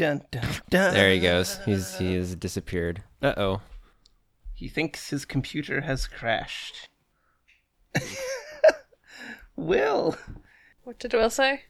Dun, dun, dun. There he goes. He has disappeared. Uh-oh. He thinks his computer has crashed. Will. What did Will say?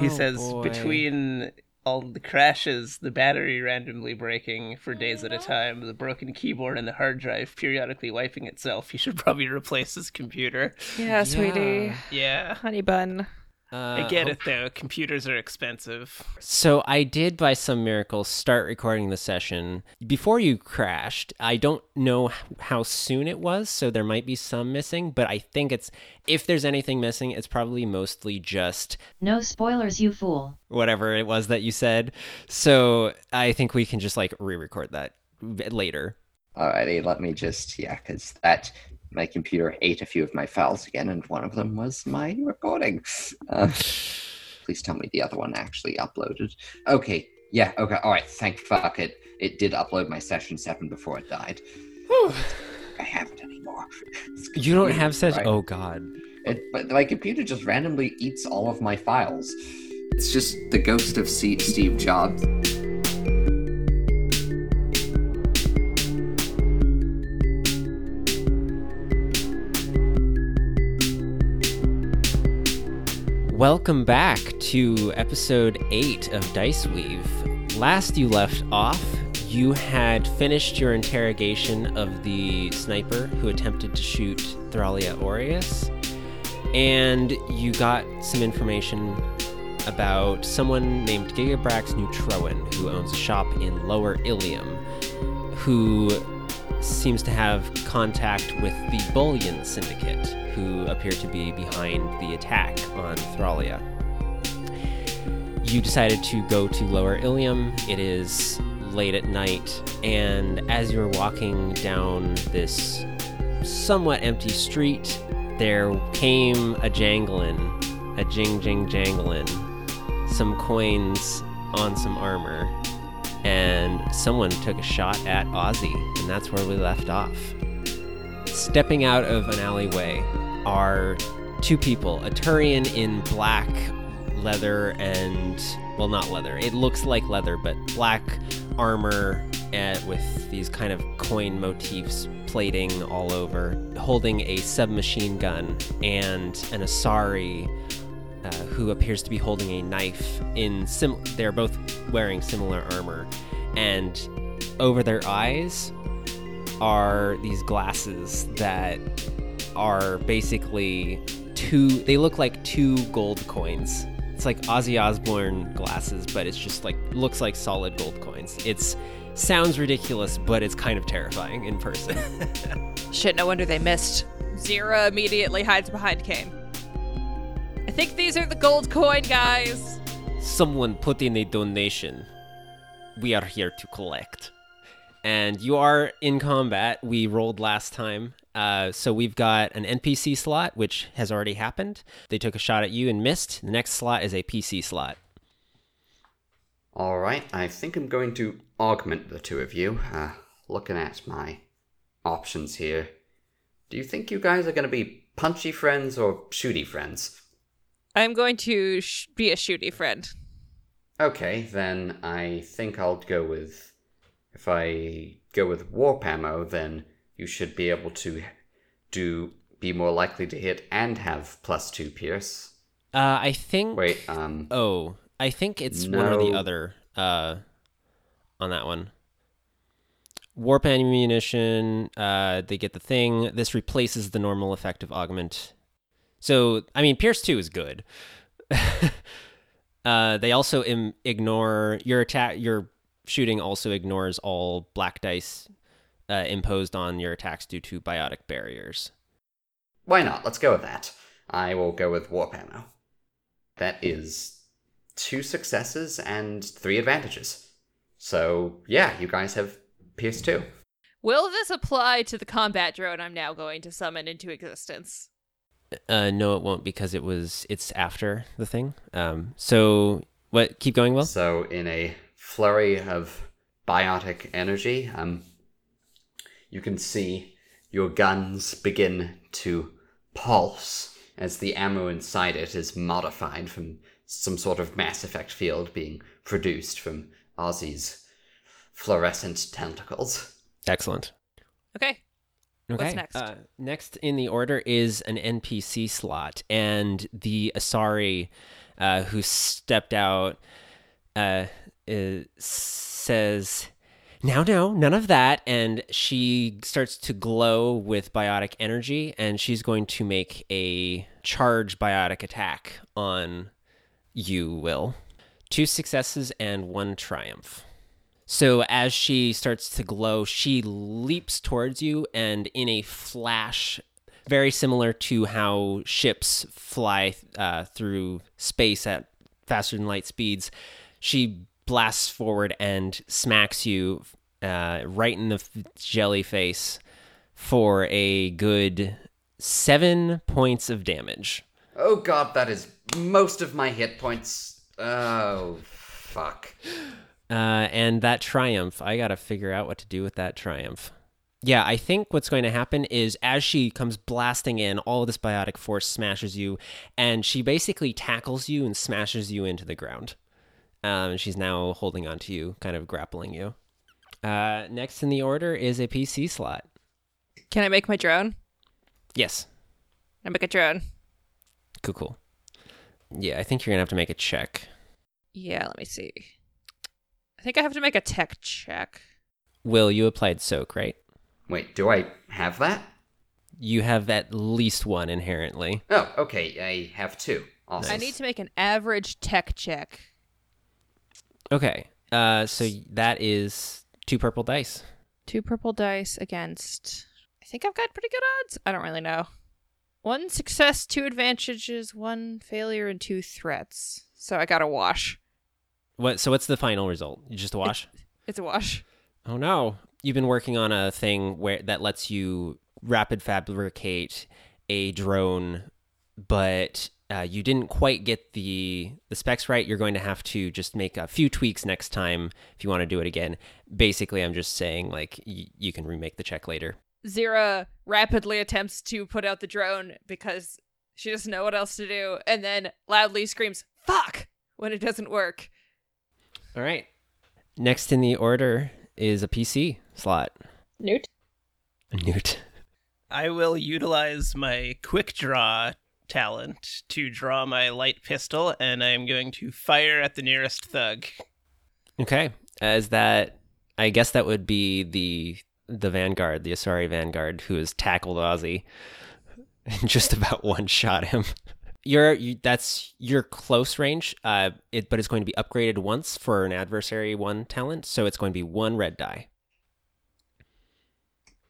He says, boy. Between all the crashes, the battery randomly breaking for days at a time, the broken keyboard and the hard drive periodically wiping itself, he should probably replace his computer. Yeah, sweetie. Yeah. Honey bun. I get it, though. Computers are expensive. So I did, by some miracle, start recording the session. Before you crashed, I don't know how soon it was, so there might be some missing, but I think it's... If there's anything missing, it's probably mostly just... No spoilers, you fool. Whatever it was that you said. So I think we can just, re-record that later. Alrighty, let me just... Yeah, because that... My computer ate a few of my files again, and one of them was my recording. Please tell me the other one actually uploaded. Okay, yeah, okay, all right, thank fuck it. It did upload my session 7 before it died. I haven't anymore. You don't have session? Right? Oh, God. But my computer just randomly eats all of my files. It's just the ghost of Steve Jobs. Welcome back to episode 8 of Diceweave. Last you left off, you had finished your interrogation of the sniper who attempted to shoot Thralia Aureus, and you got some information about someone named Gigabrax Neutroen, who owns a shop in Lower Ilium, who seems to have contact with the Bullion Syndicate, who appear to be behind the attack on Thralia. You decided to go to Lower Ilium. It is late at night, and as you're walking down this somewhat empty street, there came a jing-jing-janglin, some coins on some armor, and someone took a shot at Ozzy, and that's where we left off. Stepping out of an alleyway are two people, a Turian in black leather and, well, not leather, it looks like leather, but black armor with these kind of coin motifs plating all over, holding a submachine gun, and an Asari who appears to be holding a knife. They're both wearing similar armor, and over their eyes are these glasses that are basically they look like two gold coins. It's like Ozzy Osbourne glasses, but it's just looks like solid gold coins. It sounds ridiculous, but it's kind of terrifying in person. Shit, no wonder they missed. Zira immediately hides behind Kane. I think these are the gold coin guys. Someone put in a donation. We are here to collect. And you are in combat. We rolled last time. So we've got an NPC slot, which has already happened. They took a shot at you and missed. The next slot is a PC slot. All right. I think I'm going to augment the two of you. Looking at my options here. Do you think you guys are going to be punchy friends or shooty friends? I'm going to be a shooty friend. Okay, then I think I'll go with... If I go with warp ammo, then you should be able to be more likely to hit and have +2 pierce. I think... Wait, I think it's one or the other on that one. Warp ammunition, they get the thing. This replaces the normal effect of augment. So, I mean, pierce 2 is good. They also ignore your attack... Your shooting also ignores all black dice imposed on your attacks due to biotic barriers. Why not? Let's go with that. I will go with warp ammo. That is 2 successes and 3 advantages. So, yeah, you guys have pierce 2. Will this apply to the combat drone I'm now going to summon into existence? No, it won't, because it's after the thing. So, what? Keep going, Will? So, in a flurry of biotic energy, you can see your guns begin to pulse as the ammo inside it is modified from some sort of Mass Effect field being produced from Ozzy's fluorescent tentacles. Excellent. Okay. What's next? Next in the order is an NPC slot, and the Asari who stepped out says, no, none of that. And she starts to glow with biotic energy, and she's going to make a charge biotic attack on you, Will. 2 successes and 1 triumph. So as she starts to glow, she leaps towards you, and in a flash, very similar to how ships fly through space at faster than light speeds, she blasts forward and smacks you right in the jelly face for a good 7 points of damage. Oh god, that is most of my hit points. Oh, fuck. And that triumph, I gotta figure out what to do with that triumph. Yeah, I think what's going to happen is as she comes blasting in, all of this biotic force smashes you, and she basically tackles you and smashes you into the ground. She's now holding on to you, kind of grappling you. Next in the order is a PC slot. Can I make my drone? Yes. I make a drone. Cool. Yeah, I think you're gonna have to make a check. Yeah, let me see. I think I have to make a tech check. Will, you applied soak, right? Wait, do I have that? You have at least one inherently. Oh, okay. I have 2. Awesome. Nice. I need to make an average tech check. Okay. So that is 2 purple dice. 2 purple dice against... I think I've got pretty good odds. I don't really know. 1 success, 2 advantages, 1 failure, and 2 threats. So I got a wash. So what's the final result? Just a wash? It's a wash. Oh no. You've been working on a thing that lets you rapid fabricate a drone, but you didn't quite get the specs right. You're going to have to just make a few tweaks next time if you want to do it again. Basically, I'm just saying, like, you can remake the check later. Zira rapidly attempts to put out the drone because she doesn't know what else to do, and then loudly screams, "Fuck!" when it doesn't work. All right. Next in the order is a PC slot. Newt. I will utilize my quick draw talent to draw my light pistol, and I'm going to fire at the nearest thug. Okay. As that, I guess that would be the Vanguard, the Asari Vanguard, who has tackled Ozzy and just about one shot him. That's your close range, but it's going to be upgraded once for an adversary 1 talent, so it's going to be 1 red die.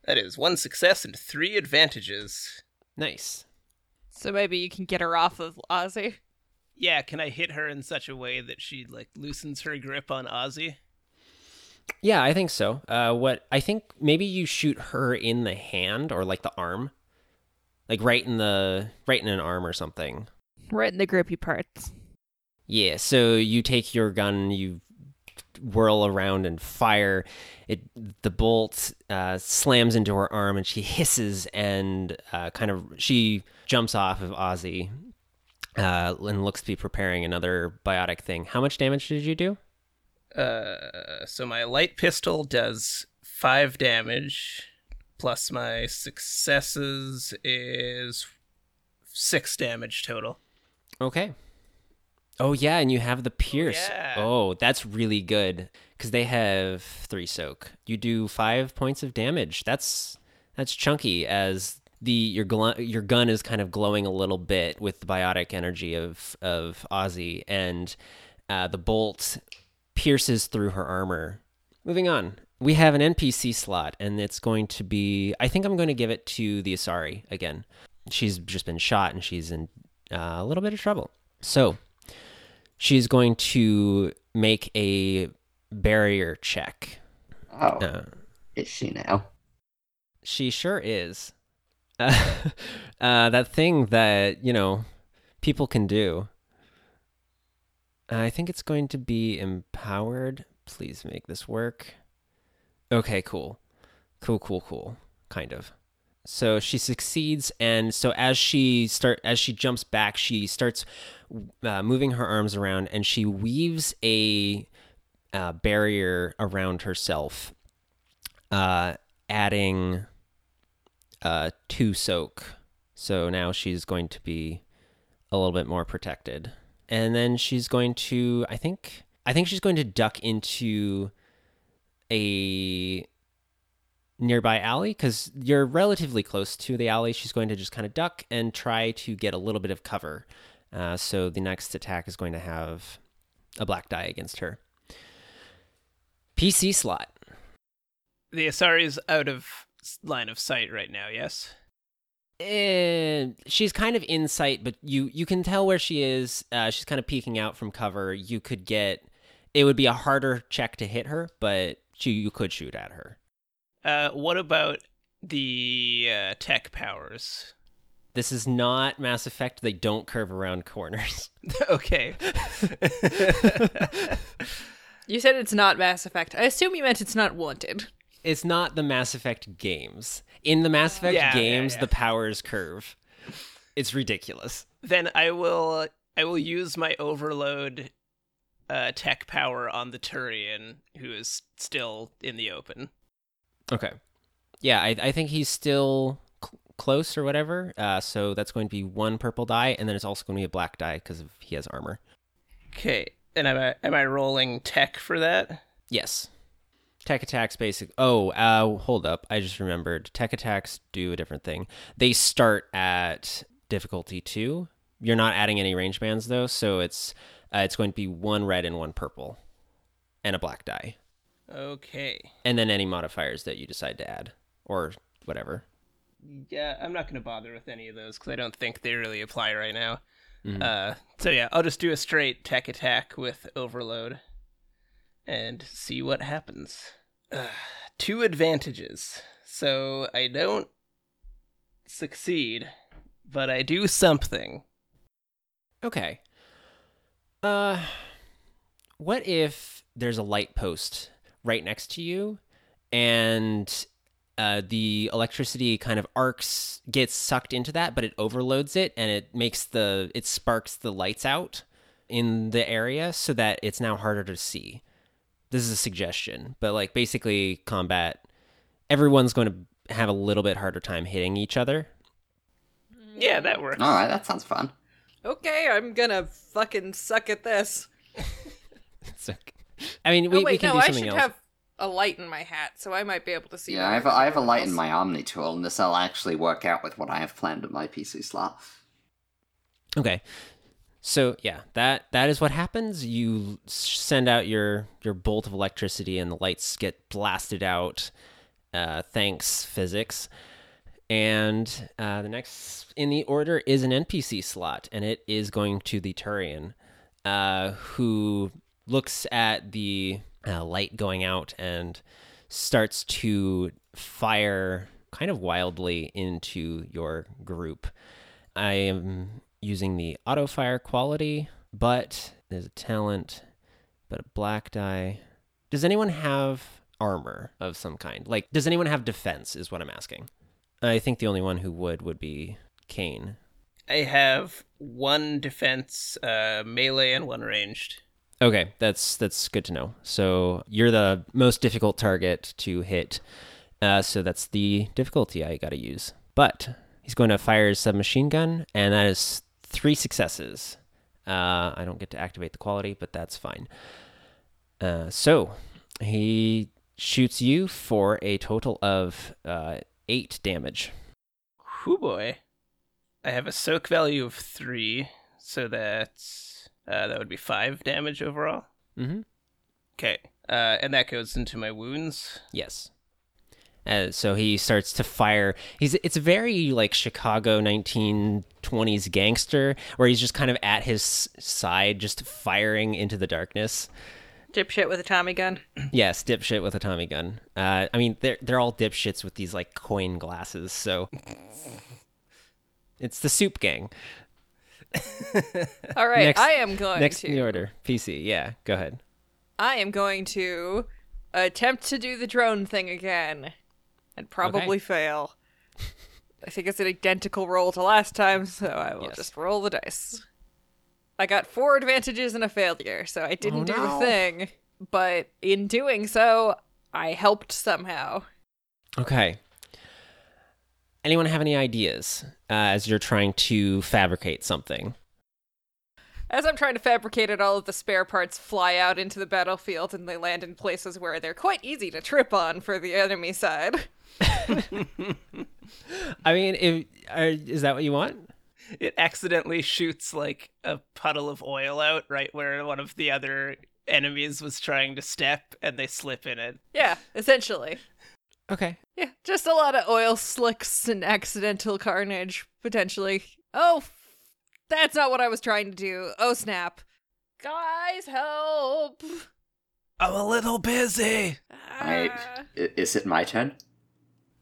That is 1 success and 3 advantages. Nice. So maybe you can get her off of Ozzy? Yeah, can I hit her in such a way that she loosens her grip on Ozzy? Yeah, I think so. I think maybe you shoot her in the hand or the arm. Right in an arm or something. Right in the grippy parts. Yeah, so you take your gun, you whirl around and fire. The bolt slams into her arm, and she hisses and she jumps off of Ozzy and looks to be preparing another biotic thing. How much damage did you do? So my light pistol does 5 damage. Plus my successes is 6 damage total. Okay. Oh, yeah, and you have the pierce. Oh, yeah. Oh, that's really good, because they have 3 soak. You do 5 points of damage. That's chunky, as your gun is kind of glowing a little bit with the biotic energy of Ozzy, and the bolt pierces through her armor. Moving on. We have an NPC slot, and it's going to be... I think I'm going to give it to the Asari again. She's just been shot, and she's in a little bit of trouble. So she's going to make a barrier check. Oh, is she now? She sure is. That thing that, people can do. I think it's going to be empowered. Please make this work. Okay, cool, kind of. So she succeeds, and so as she jumps back, she starts moving her arms around, and she weaves a barrier around herself, adding 2 soak. So now she's going to be a little bit more protected. And then she's going to, I think she's going to duck into a nearby alley, because you're relatively close to the alley. She's going to just kind of duck and try to get a little bit of cover. So the next attack is going to have a black die against her. PC slot. The Asari is out of line of sight right now, yes? She's kind of in sight, but you can tell where she is. She's kind of peeking out from cover. You could get... It would be a harder check to hit her, but you could shoot at her. What about the tech powers? This is not Mass Effect. They don't curve around corners. Okay. You said it's not Mass Effect. I assume you meant it's not Wanted. It's not the Mass Effect games. In the Mass Effect games, the powers curve. It's ridiculous. Then I will use my overload tech power on the Turian, who is still in the open. Okay. Yeah, I think he's still close or whatever. So that's going to be 1 purple die, and then it's also going to be a black die because he has armor. Okay. And am I rolling tech for that? Yes. Tech attacks basic. Hold up. I just remembered. Tech attacks do a different thing. They start at difficulty 2. You're not adding any range bands, though, so it's going to be 1 red and 1 purple and a black die. Okay. And then any modifiers that you decide to add or whatever. Yeah, I'm not going to bother with any of those because I don't think they really apply right now. Mm-hmm. So yeah, I'll just do a straight tech attack with overload and see what happens. 2 advantages. So I don't succeed, but I do something. Okay. What if there's a light post right next to you, and the electricity kind of gets sucked into that, but it overloads it, and it makes it sparks the lights out in the area so that it's now harder to see. This is a suggestion, but like basically combat, everyone's going to have a little bit harder time hitting each other. Yeah, that works. All right, that sounds fun. Okay, I'm gonna fucking suck at this. It's okay. I mean, we can do something else. Have a light in my hat, so I might be able to see. Yeah, I have a light in my Omni tool, and this will actually work out with what I have planned in my PC slot. Okay, so yeah, that is what happens. You send out your bolt of electricity, and the lights get blasted out. Thanks, physics. And the next in the order is an NPC slot, and it is going to the Turian, who looks at the light going out and starts to fire kind of wildly into your group. I am using the auto-fire quality, but there's a talent, but a black die. Does anyone have armor of some kind? Like, does anyone have defense is what I'm asking. I think the only one who would be Kane. I have 1 defense, melee, and 1 ranged. Okay, that's good to know. So you're the most difficult target to hit, so that's the difficulty I gotta use. But he's going to fire his submachine gun, and that is 3 successes. I don't get to activate the quality, but that's fine. So he shoots you for a total of 8 damage. Hoo boy. I have a soak value of 3, so that's that would be 5 damage overall. Mm-hmm. Okay. And that goes into my wounds? Yes. So he starts to fire. It's very like Chicago 1920s gangster, where he's just kind of at his side, just firing into the darkness. Dipshit with a Tommy gun. Yes, dipshit with a Tommy gun. I mean, they're all dipshits with these like coin glasses, so it's the soup gang. All right, next in the order, PC. Yeah, go ahead. I am going to attempt to do the drone thing again, and probably fail. I think it's an identical roll to last time, so I will just roll the dice. I got 4 advantages and a failure, so I didn't do the thing. but in doing so, I helped somehow. Okay. Anyone have any ideas as you're trying to fabricate something? As I'm trying to fabricate it, all of the spare parts fly out into the battlefield and they land in places where they're quite easy to trip on for the enemy side. I mean, is that what you want? It accidentally shoots like a puddle of oil out right where one of the other enemies was trying to step and they slip in it. Yeah, essentially. Okay. Yeah, just a lot of oil slicks and accidental carnage, potentially. Oh, that's not what I was trying to do. Oh, snap. Guys, help. I'm a little busy. Is it my turn?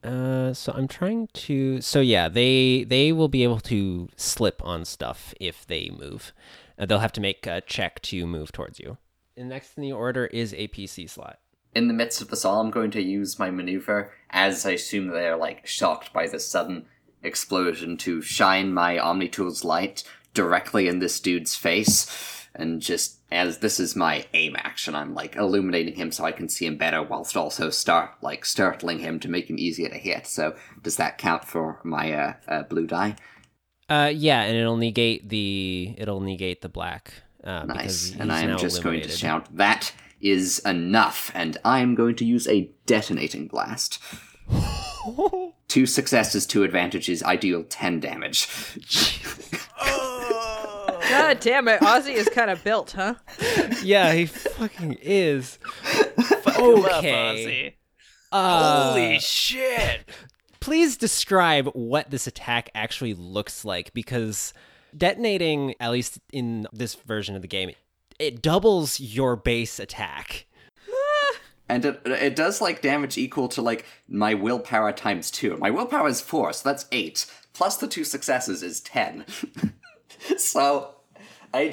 So I'm trying to... So yeah, they will be able to slip on stuff if they move. They'll have to make a check to move towards you. And next in the order is a PC slot. In the midst of this all, I'm going to use my maneuver, as I assume they're, like, shocked by this sudden explosion, to shine my OmniTools light directly in this dude's face. And just, as this is my aim action, I'm, like, illuminating him so I can see him better, whilst also startling him to make him easier to hit. So, does that count for my blue die? Yeah, and it'll negate the black. Nice, and I am just going to shout, that is enough, and I'm going to use a detonating blast. 2 successes, 2 advantages, I deal 10 damage. Oh. God damn it, Ozzy is kind of built, huh? Yeah, he fucking is. Fuck okay. Up, Ozzy. Holy shit. Please describe what this attack actually looks like, because detonating, at least in this version of the game, it doubles your base attack. And it does, like, damage equal to, like, my willpower times 2. My willpower is 4, so that's 8. Plus the 2 successes is 10. So, I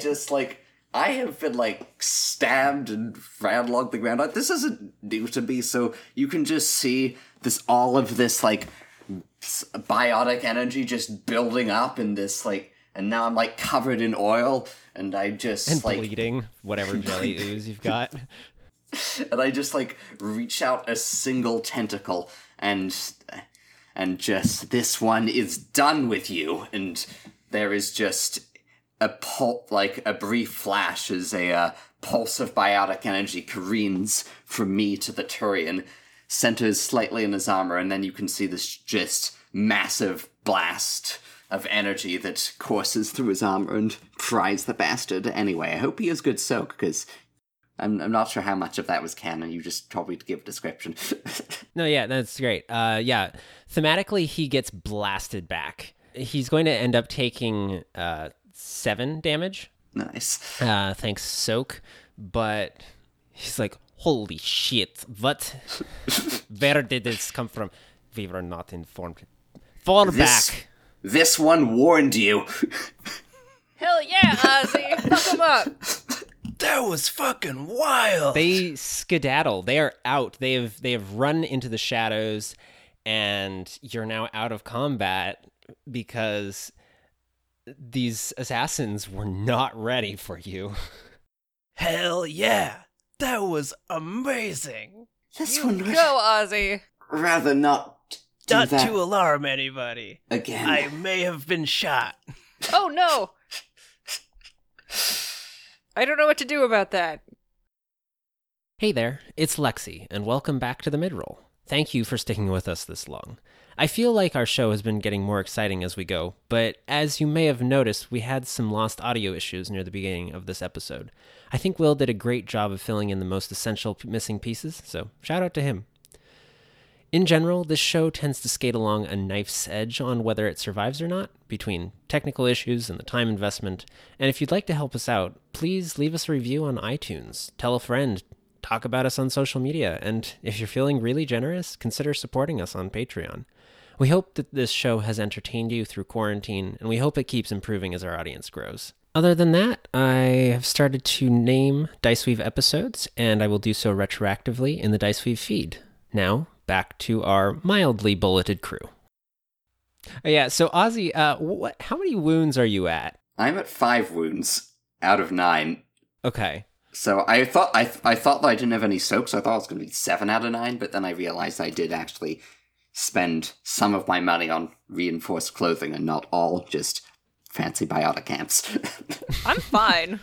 have been, like, stabbed and ran along the ground. This isn't new to me, so you can just see all of this, like, biotic energy just building up in this, like... And now I'm, like, covered in oil, and I just, and like... And bleeding, whatever jelly ooze you've got. And I just, like, reach out a single tentacle, and just, this one is done with you. And there is just a brief flash as a pulse of biotic energy careens from me to the Turian, centers slightly in his armor, and then you can see this just massive blast of energy that courses through his armor and fries the bastard. Anyway, I hope he has good soak, because I'm not sure how much of that was canon. You just told me to give a description. No, yeah, that's great. Yeah, thematically, he gets blasted back. He's going to end up taking 7 damage. Nice. Thanks, soak. But he's like, holy shit, what? Where did this come from? We were not informed. Fall back. This one warned you. Hell yeah, Ozzy. Fuck him up. That was fucking wild. They skedaddle. They are out. They have run into the shadows, and you're now out of combat because these assassins were not ready for you. Hell yeah. That was amazing. Go, Ozzy. Rather not. Not to alarm anybody. Again. I may have been shot. Oh, no. I don't know what to do about that. Hey there, it's Lexi, and welcome back to the Midroll. Thank you for sticking with us this long. I feel like our show has been getting more exciting as we go, but as you may have noticed, we had some lost audio issues near the beginning of this episode. I think Will did a great job of filling in the most essential missing pieces, so shout out to him. In general, this show tends to skate along a knife's edge on whether it survives or not, between technical issues and the time investment, and if you'd like to help us out, please leave us a review on iTunes, tell a friend, talk about us on social media, and if you're feeling really generous, consider supporting us on Patreon. We hope that this show has entertained you through quarantine, and we hope it keeps improving as our audience grows. Other than that, I have started to name Diceweave episodes, and I will do so retroactively in the Diceweave feed. Now, back to our mildly bulleted crew. Oh, yeah, so Ozzy, how many wounds are you at? I'm at 5 wounds out of 9. Okay. So I thought that I didn't have any soaks. I thought it was going to be 7 out of 9, but then I realized I did actually spend some of my money on reinforced clothing and not all just fancy biotic amps. I'm fine.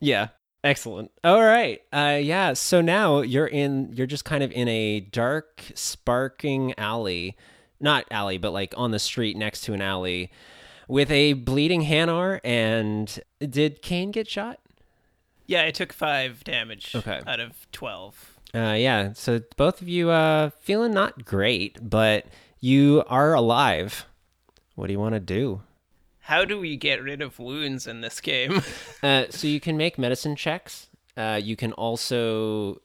Yeah. Excellent. All right. Yeah. So now you're just kind of in a dark, sparking alley, not alley, but like on the street next to an alley with a bleeding Hanar. And did Kane get shot? Yeah, I took 5 damage out of 12. Yeah, so both of you feeling not great, but you are alive. What do you want to do? How do we get rid of wounds in this game? So you can make medicine checks. You can also...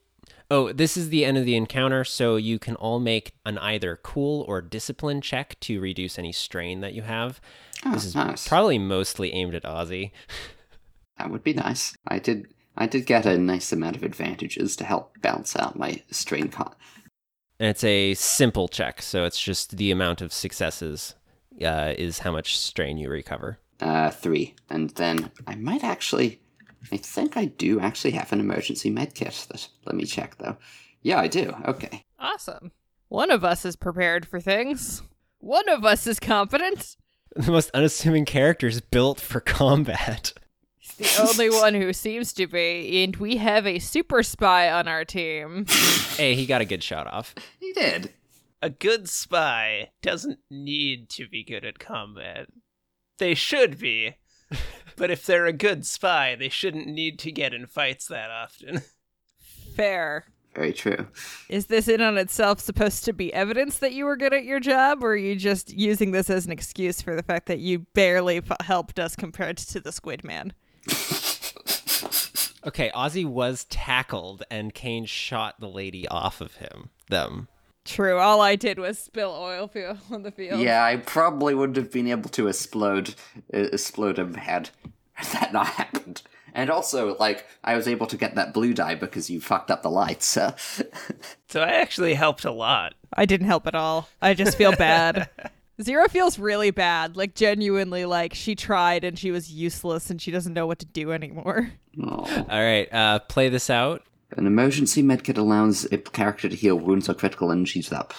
Oh, this is the end of the encounter, so you can all make an either cool or discipline check to reduce any strain that you have. Oh, this is nice. Probably mostly aimed at Ozzy. That would be nice. I did get a nice amount of advantages to help balance out my strain con. And it's a simple check, so it's just the amount of successes is how much strain you recover. 3. And then I think I do actually have an emergency med kit. Let me check, though. Yeah, I do. Okay. Awesome. One of us is prepared for things. One of us is competent. The most unassuming character is built for combat. The only one who seems to be, and we have a super spy on our team. Hey, he got a good shot off. He did. A good spy doesn't need to be good at combat. They should be. But if they're a good spy, they shouldn't need to get in fights that often. Fair. Very true. Is this in on itself supposed to be evidence that you were good at your job, or are you just using this as an excuse for the fact that you barely helped us compared to the Squid Man? Okay, Ozzy was tackled and Kane shot the lady off of them. True, all I did was spill oil on the field. Yeah, I probably wouldn't have been able to explode him had that not happened. And also, I was able to get that blue dye because you fucked up the lights, so... So I actually helped a lot. I didn't help at all. I just feel bad. Zira feels really bad. Genuinely, she tried and she was useless and she doesn't know what to do anymore. Aww. All right, play this out. An emergency medkit allows a character to heal wounds or critical injuries without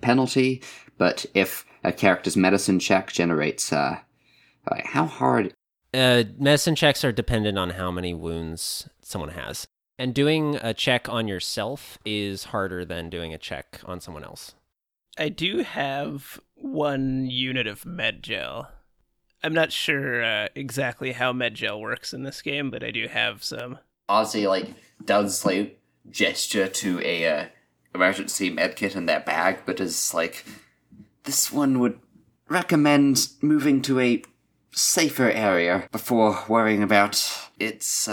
penalty, but if a character's medicine check generates... how hard... medicine checks are dependent on how many wounds someone has. And doing a check on yourself is harder than doing a check on someone else. I do have 1 unit of medgel. I'm not sure exactly how medgel works in this game, but I do have some. Ozzy, does, gesture to a emergency medkit in their bag, but is, this one would recommend moving to a safer area before worrying about its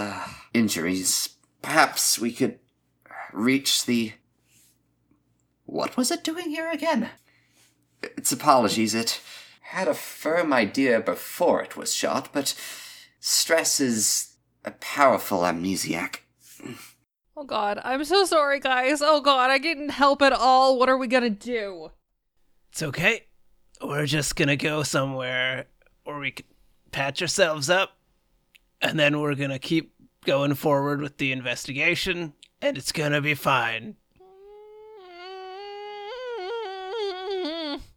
injuries. Perhaps we could reach the... What was it doing here again? Its apologies, it had a firm idea before it was shot, but stress is a powerful amnesiac. Oh god, I'm so sorry, guys. Oh god, I didn't help at all. What are we gonna do? It's okay. We're just gonna go somewhere, or we could patch ourselves up, and then we're gonna keep going forward with the investigation, and it's gonna be fine.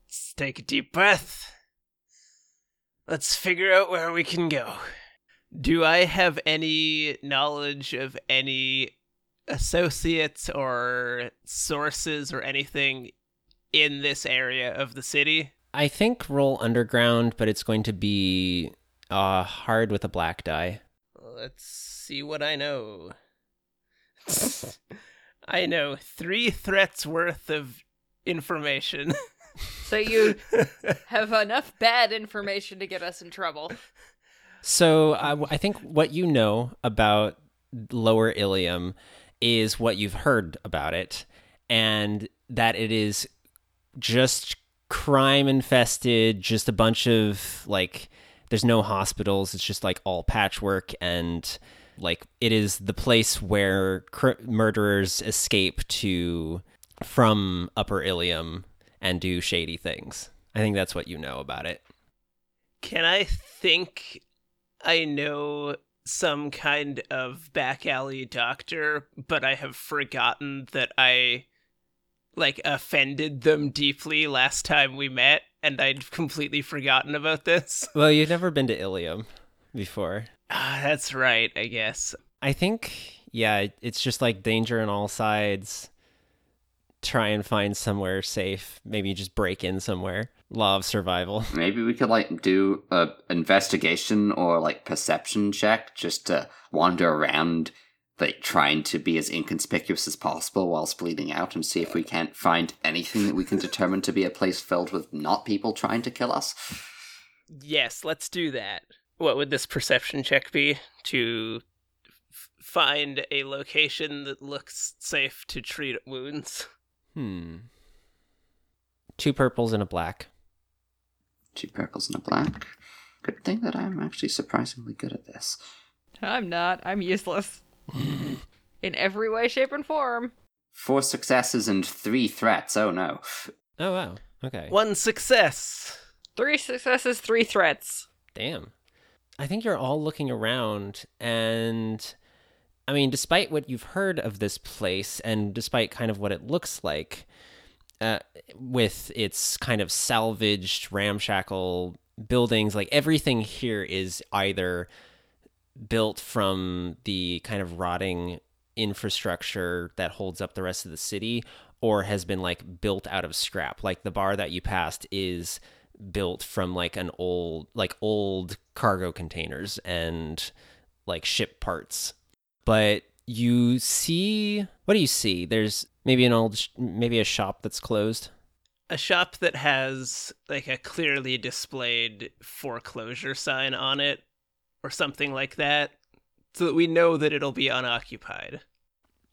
Let's take a deep breath. Let's figure out where we can go. Do I have any knowledge of any associates or sources or anything in this area of the city? I think roll underground, but it's going to be hard with a black die. Let's see what I know. I know 3 threats worth of information. So you have enough bad information to get us in trouble. So I think what you know about Lower Ilium is what you've heard about it, and that it is just crime-infested, just a bunch of, there's no hospitals, it's just, all patchwork, and, it is the place where murderers escape from Upper Ilium and do shady things. I think that's what you know about it. Can I think I know some kind of back alley doctor, but I have forgotten that I offended them deeply last time we met, and I'd completely forgotten about this. Well, you've never been to Ilium before. That's right, I guess. I think, yeah, it's just danger on all sides. Try and find somewhere safe. Maybe just break in somewhere. Law of survival. Maybe we could do a investigation or perception check just to wander around, trying to be as inconspicuous as possible whilst bleeding out, and see if we can't find anything that we can determine to be a place filled with not people trying to kill us. Yes, let's do that. What would this perception check be? To find a location that looks safe to treat wounds. 2 purples and a black. 2 purples and a black. Good thing that I'm actually surprisingly good at this. I'm not. I'm useless. In every way, shape, and form. 4 successes and 3 threats. Oh, no. Oh, wow. Okay. 1 success. 3 successes, 3 threats. Damn. I think you're all looking around, and I mean, despite what you've heard of this place, and despite kind of what it looks like, with its kind of salvaged, ramshackle buildings, everything here is either built from the kind of rotting infrastructure that holds up the rest of the city, or has been built out of scrap. The bar that you passed is built from old cargo containers and ship parts. But you see, what do you see? There's maybe a shop that's closed. A shop that has a clearly displayed foreclosure sign on it or something like that, so that we know that it'll be unoccupied.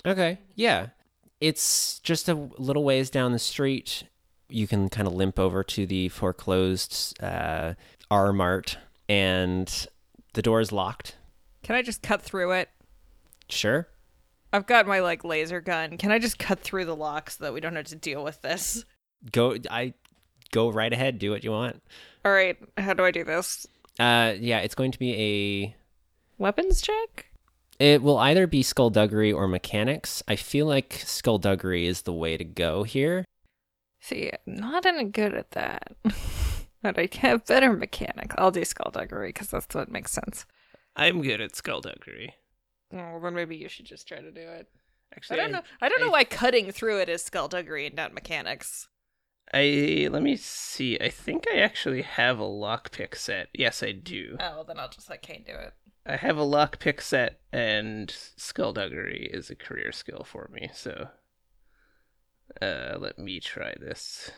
Okay, yeah. It's just a little ways down the street. You can kind of limp over to the foreclosed R-Mart, and the door is locked. Can I just cut through it? Sure. I've got my laser gun. Can I just cut through the lock so that we don't have to deal with this? Go right ahead. Do what you want. All right. How do I do this? Yeah, it's going to be a weapons check. It will either be skullduggery or mechanics. I feel like skullduggery is the way to go here. See, I'm not any good at that. But I have better mechanics. I'll do skullduggery because that's what makes sense. I'm good at skullduggery. Well, then maybe you should just try to do it. Actually, I don't know why cutting through it is skullduggery and not mechanics. Let me see. I think I actually have a lockpick set. Yes, I do. Oh, well, then I'll just let Kane do it. I have a lockpick set, and skullduggery is a career skill for me, so let me try this.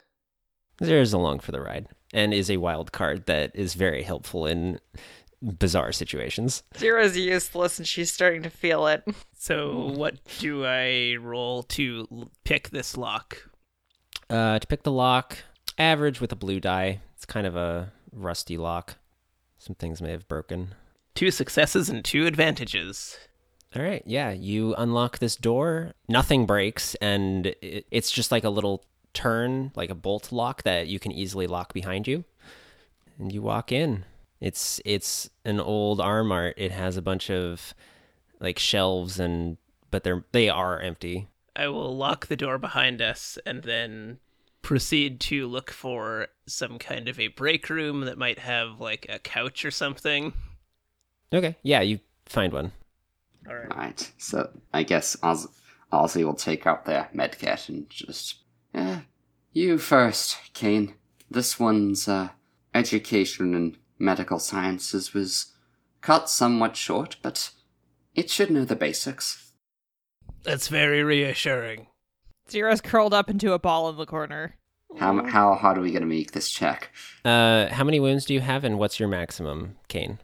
Zera's along for the ride, and is a wild card that is very helpful in bizarre situations. Zera's useless, and she's starting to feel it. So what do I roll to pick this lock? To pick the lock, average with a blue die. It's kind of a rusty lock. Some things may have broken. 2 successes and 2 advantages. All right, yeah, you unlock this door. Nothing breaks, and it's just a little turn, a bolt lock that you can easily lock behind you. And you walk in. It's an old R-Mart. It has a bunch of shelves, and but they are empty. I will lock the door behind us and then proceed to look for some kind of a break room that might have a couch or something. Okay, yeah, you find one. All right. So I guess Ozzy will take out their medkit and just you first, Kane. This one's education and medical sciences was cut somewhat short, but it should know the basics. That's very reassuring. Zero's curled up into a ball in the corner. How hard are we going to make this check? How many wounds do you have, and what's your maximum, Kane?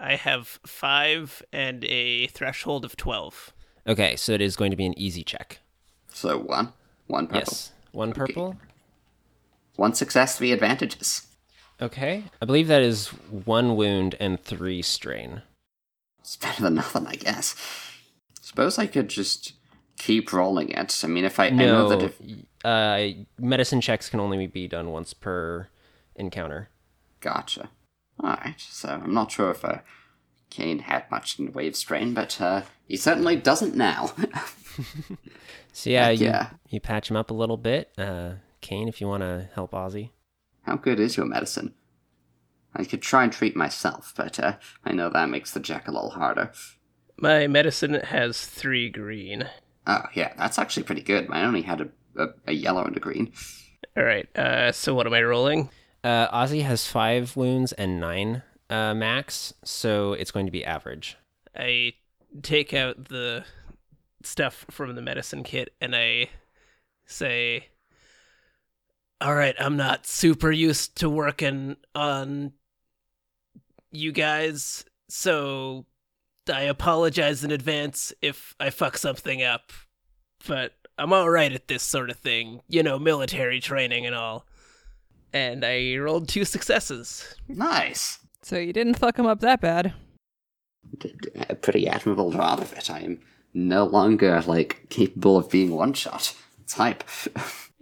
I have 5 and a threshold of 12. Okay, so it is going to be an easy check. So 1? 1 purple? Yes, 1 purple. Okay. 1 success, 3 advantages. Okay, I believe that is 1 wound and 3 strain. It's better than nothing, I guess. Suppose I could just keep rolling it. I mean, I know that medicine checks can only be done once per encounter. Gotcha. All right, so I'm not sure if I Kane had much in the way of strain, but he certainly doesn't now. So yeah, you patch him up a little bit. Kane, if you want to help Ozzy. How good is your medicine? I could try and treat myself, but I know that makes the jack a little harder. My medicine has 3 green. Oh, yeah, that's actually pretty good. Mine only had a yellow and a green. All right, so what am I rolling? Ozzy has 5 wounds and 9 max, so it's going to be average. I take out the stuff from the medicine kit, and I say, all right, I'm not super used to working on you guys, so I apologize in advance if I fuck something up, but I'm all right at this sort of thing, you know, military training and all. And I rolled 2 successes. Nice. So you didn't fuck him up that bad. A pretty admirable job of it. I am no longer, capable of being one-shot. It's hype.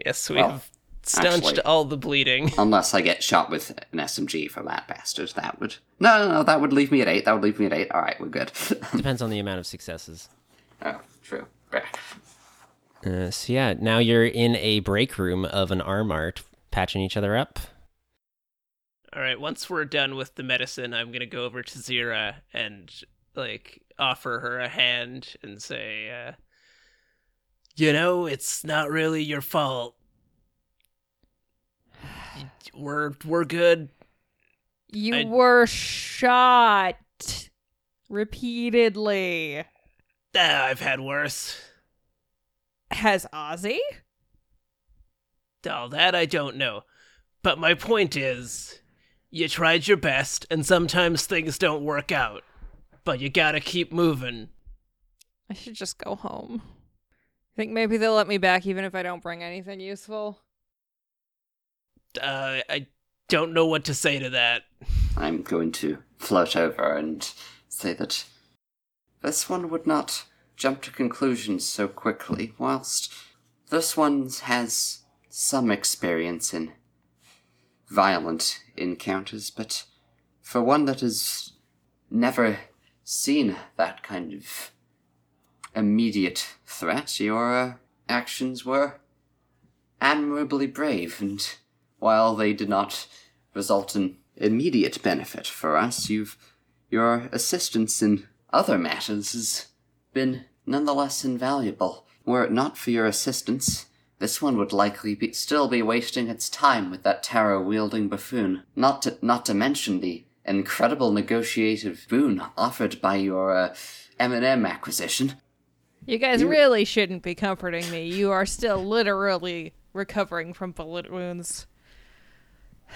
Yes, we have staunched all the bleeding. Unless I get shot with an SMG from that bastard, that would... No, that would leave me at 8. All right, we're good. Depends on the amount of successes. Oh, true. So yeah, now you're in a break room of an arm art, patching each other up. All right, once we're done with the medicine, I'm going to go over to Zira and, offer her a hand and say, it's not really your fault. We're good. You were shot repeatedly. I've had worse. Has Ozzy? All that I don't know. But my point is, you tried your best, and sometimes things don't work out. But you gotta keep moving. I should just go home. I think maybe they'll let me back even if I don't bring anything useful. I don't know what to say to that. I'm going to float over and say that this one would not jump to conclusions so quickly, whilst this one has some experience in violent encounters, but for one that has never seen that kind of immediate threat, your actions were admirably brave, and while they did not result in immediate benefit for us, your assistance in other matters has been nonetheless invaluable. Were it not for your assistance, this one would likely still be wasting its time with that tarot-wielding buffoon. Not to mention the incredible negotiative boon offered by your M&M acquisition. You guys really shouldn't be comforting me. You are still literally recovering from bullet wounds.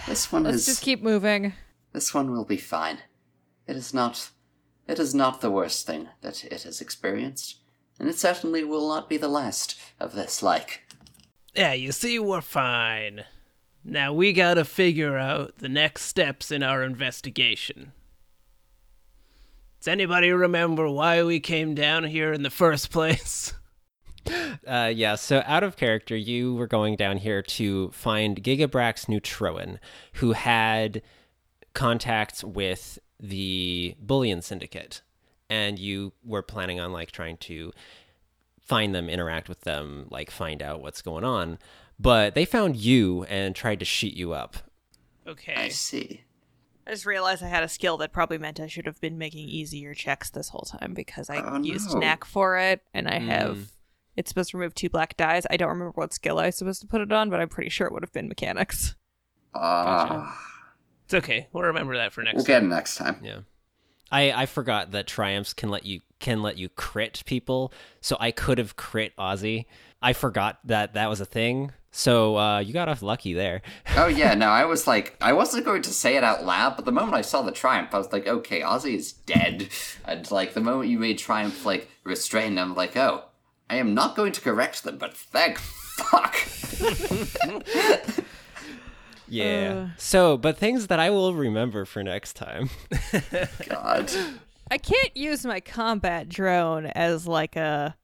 Let's just keep moving. This one will be fine. It is not the worst thing that it has experienced, and it certainly will not be the last of this like. Yeah, you see, we're fine. Now we gotta figure out the next steps in our investigation. Does anybody remember why we came down here in the first place? Yeah, so out of character, you were going down here to find Gigabrax Neutroen, who had contacts with the Bullion Syndicate, and you were planning on trying to find them, interact with them, find out what's going on, but they found you and tried to shoot you up. Okay. I see. I just realized I had a skill that probably meant I should have been making easier checks this whole time because I used knack for it, and I have... It's supposed to remove 2 black dice. I don't remember what skill I was supposed to put it on, but I'm pretty sure it would have been mechanics. Gotcha. It's okay. We'll remember that for next time. We'll get it next time. Yeah. I forgot that triumphs can let you crit people, so I could have crit Ozzy. I forgot that was a thing, so you got off lucky there. Oh, yeah. No, I was I wasn't going to say it out loud, but the moment I saw the triumph, I was okay, Ozzy is dead. And, the moment you made triumph, restrained, I'm oh. I am not going to correct them, but thank fuck. Yeah. But things that I will remember for next time. God. I can't use my combat drone as a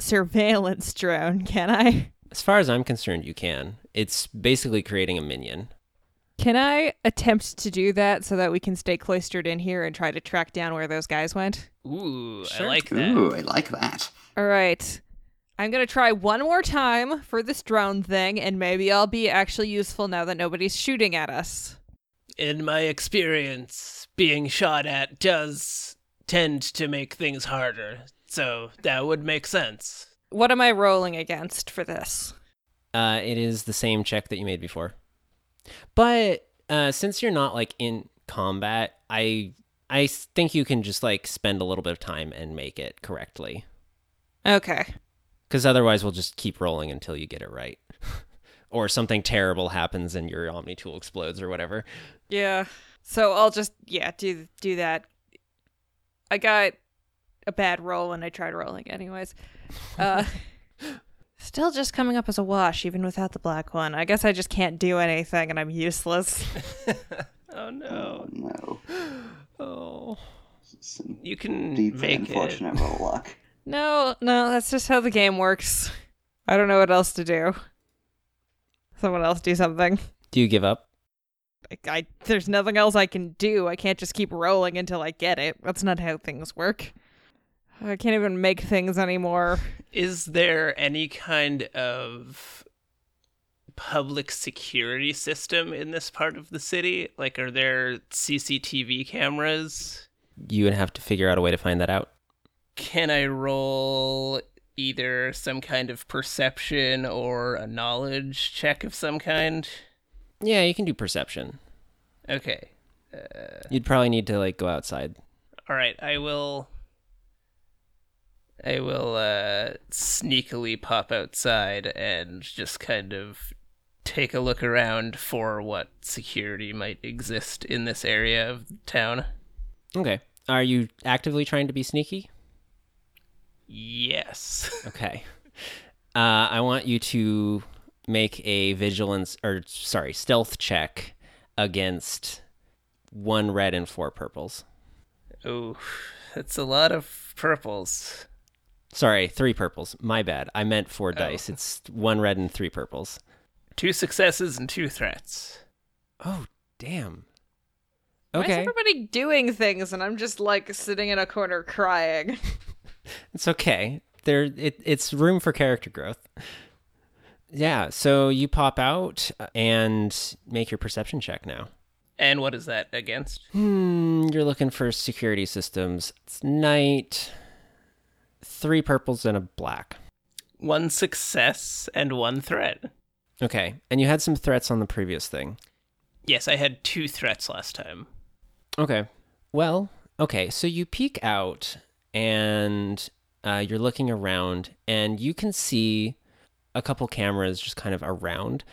surveillance drone, can I? As far as I'm concerned, you can. It's basically creating a minion. Can I attempt to do that so that we can stay cloistered in here and try to track down where those guys went? Ooh, sure. I like that. Ooh, I like that. All right. I'm going to try one more time for this drone thing, and maybe I'll be actually useful now that nobody's shooting at us. In my experience, being shot at does tend to make things harder, so that would make sense. What am I rolling against for this? It is the same check that you made before. But since you're not, like, in combat, I think you can just, like, spend a little bit of time and make it correctly. Okay. Because otherwise we'll just keep rolling until you get it right. Or something terrible happens and your Omni-Tool explodes or whatever. Yeah. So I'll just, do that. I got a bad roll and I tried rolling anyways. Still just coming up as a wash, even without the black one. I guess I just can't do anything and I'm useless. Oh, no. Oh, no. Oh. You can make unfortunate it. Roll luck. No, that's just how the game works. I don't know what else to do. Someone else do something. Do you give up? I there's nothing else I can do. I can't just keep rolling until I get it. That's not how things work. I can't even make things anymore. Is there any kind of public security system in this part of the city? Like, are there CCTV cameras? You would have to figure out a way to find that out. Can I roll either some kind of perception or a knowledge check of some kind? Yeah, you can do perception. Okay. You'd probably need to, like, go outside. All right, I will sneakily pop outside and just kind of take a look around for what security might exist in this area of town. Okay. Are you actively trying to be sneaky? Yes. Okay. I want you to make a stealth check against 1 red and 4 purples. Oh, that's a lot of purples. Sorry, 3 purples. My bad. I meant 4 dice. It's 1 red and 3 purples. 2 successes and 2 threats. Oh, damn. Okay. Why is everybody doing things and I'm just, like, sitting in a corner crying? It's okay. It's room for character growth. Yeah, so you pop out and make your perception check now. And what is that against? You're looking for security systems. It's night. 3 purples and a black. 1 success and 1 threat. Okay, and you had some threats on the previous thing. Yes, I had 2 threats last time. Okay. Well, okay, so you peek out... And you're looking around, and you can see a couple cameras just kind of around.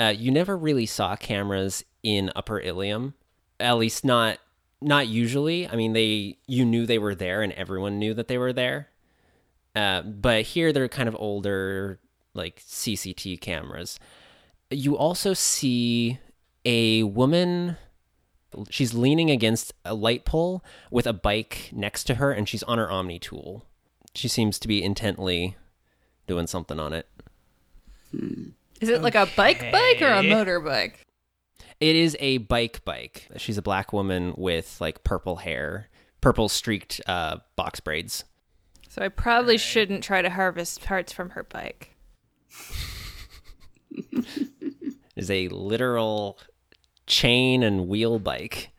You never really saw cameras in Upper Ilium, at least not usually. I mean, you knew they were there, and everyone knew that they were there. But here, they're kind of older, like CCT cameras. You also see a woman... She's leaning against a light pole with a bike next to her, and she's on her Omni-Tool. She seems to be intently doing something on it. Is it like a bike or a motorbike? It is a bike. She's a black woman with, like, purple hair, purple streaked box braids. So I probably shouldn't try to harvest parts from her bike. It is a literal... chain and wheel bike.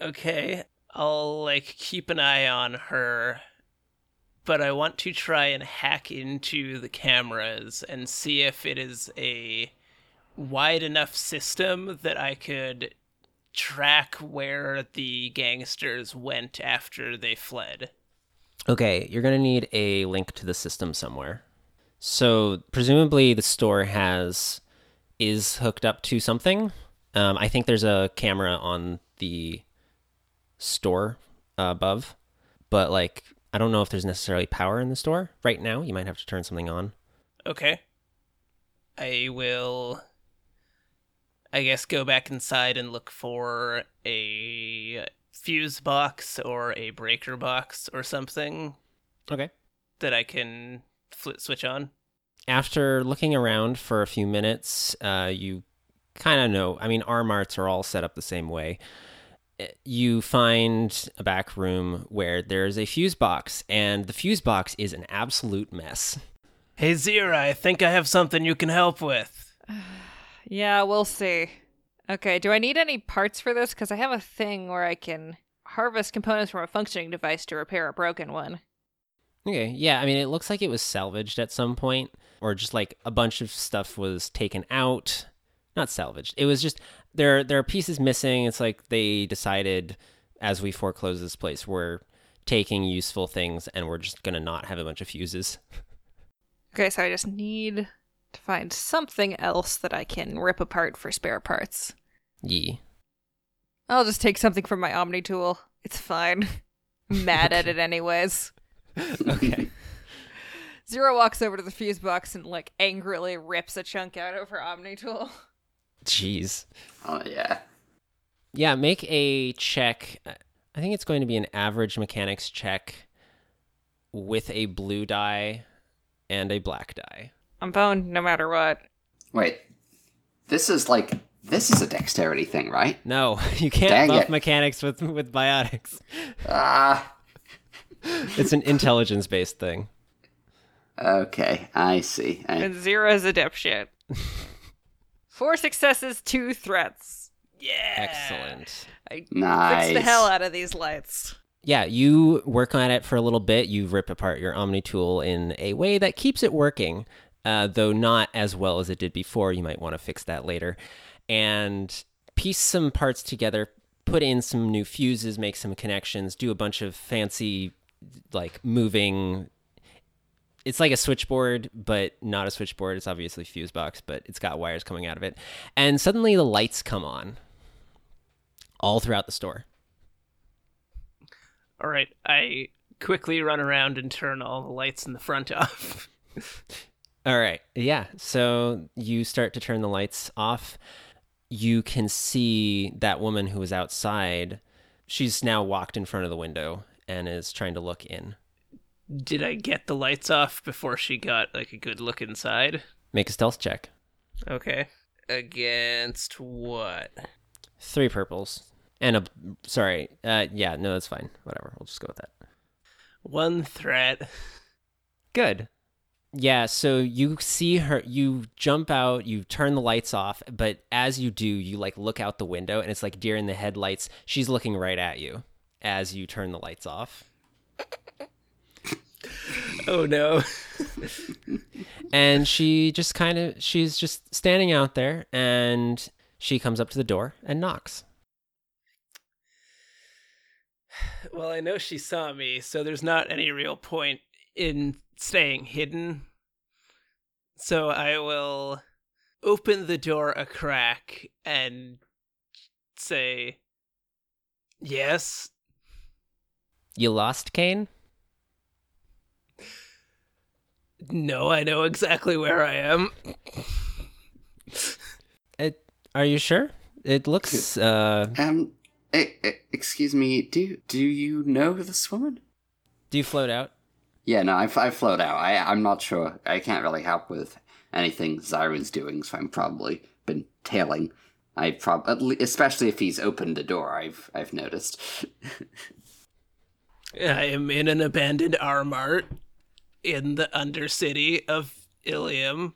Okay, I'll, like, keep an eye on her, but I want to try and hack into the cameras and see if it is a wide enough system that I could track where the gangsters went after they fled. Okay, you're gonna need a link to the system somewhere. So presumably the store is hooked up to something. I think there's a camera on the store above, but, like, I don't know if there's necessarily power in the store right now. You might have to turn something on. Okay. I will, I guess, go back inside and look for a fuse box or a breaker box or something. Okay. That I can flip switch on. After looking around for a few minutes, you kind of know. I mean, arm arts are all set up the same way. You find a back room where there's a fuse box, and the fuse box is an absolute mess. Hey, Zira, I think I have something you can help with. Yeah, we'll see. Okay, do I need any parts for this? Because I have a thing where I can harvest components from a functioning device to repair a broken one. Okay, yeah, I mean, it looks like it was salvaged at some point, or just like a bunch of stuff was taken out. Not salvaged. It was just, there are pieces missing. It's like they decided, as we foreclose this place, we're taking useful things and we're just going to not have a bunch of fuses. Okay, so I just need to find something else that I can rip apart for spare parts. Yeah. I'll just take something from my Omni tool. It's fine. I'm mad at it anyways. Okay. Zero walks over to the fuse box and, like, angrily rips a chunk out of her Omni tool. Jeez. Oh, yeah. Yeah, make a check. I think it's going to be an average mechanics check with a blue die and a black die. I'm boned no matter what. Wait. This is a dexterity thing, right? No, you can't buff mechanics with biotics. Ah. It's an intelligence-based thing. Okay, I see. And Zero is a dipshit. 4 successes, 2 threats. Yeah! Excellent. Nice. Fix the hell out of these lights. Yeah, you work on it for a little bit. You rip apart your Omni tool in a way that keeps it working, though not as well as it did before. You might want to fix that later. And piece some parts together, put in some new fuses, make some connections, do a bunch of fancy, like, moving... It's like a switchboard, but not a switchboard. It's obviously fuse box, but it's got wires coming out of it. And suddenly the lights come on all throughout the store. All right. I quickly run around and turn all the lights in the front off. All right. Yeah. So you start to turn the lights off. You can see that woman who was outside. She's now walked in front of the window and is trying to look in. Did I get the lights off before she got, like, a good look inside? Make a stealth check. Okay. Against what? 3 purples. And a... Sorry. Yeah, no, that's fine. Whatever. We'll just go with that. 1 threat. Good. Yeah, so you see her... You jump out, you turn the lights off, but as you do, you, like, look out the window, and it's like deer in the headlights. She's looking right at you as you turn the lights off. Oh no. And she's just standing out there, and she comes up to the door and knocks. Well, I know she saw me, so there's not any real point in staying hidden. So I will open the door a crack and say, yes. You lost, Kane? No, I know exactly where I am. Are you sure? It looks... Excuse me, do you know this woman? Do you float out? Yeah, no, I float out. I'm not sure. I can't really help with anything Zyron's doing, so I'm probably been tailing. Especially if he's opened a door, I've noticed. I am in an abandoned Armart. In the undercity of Ilium.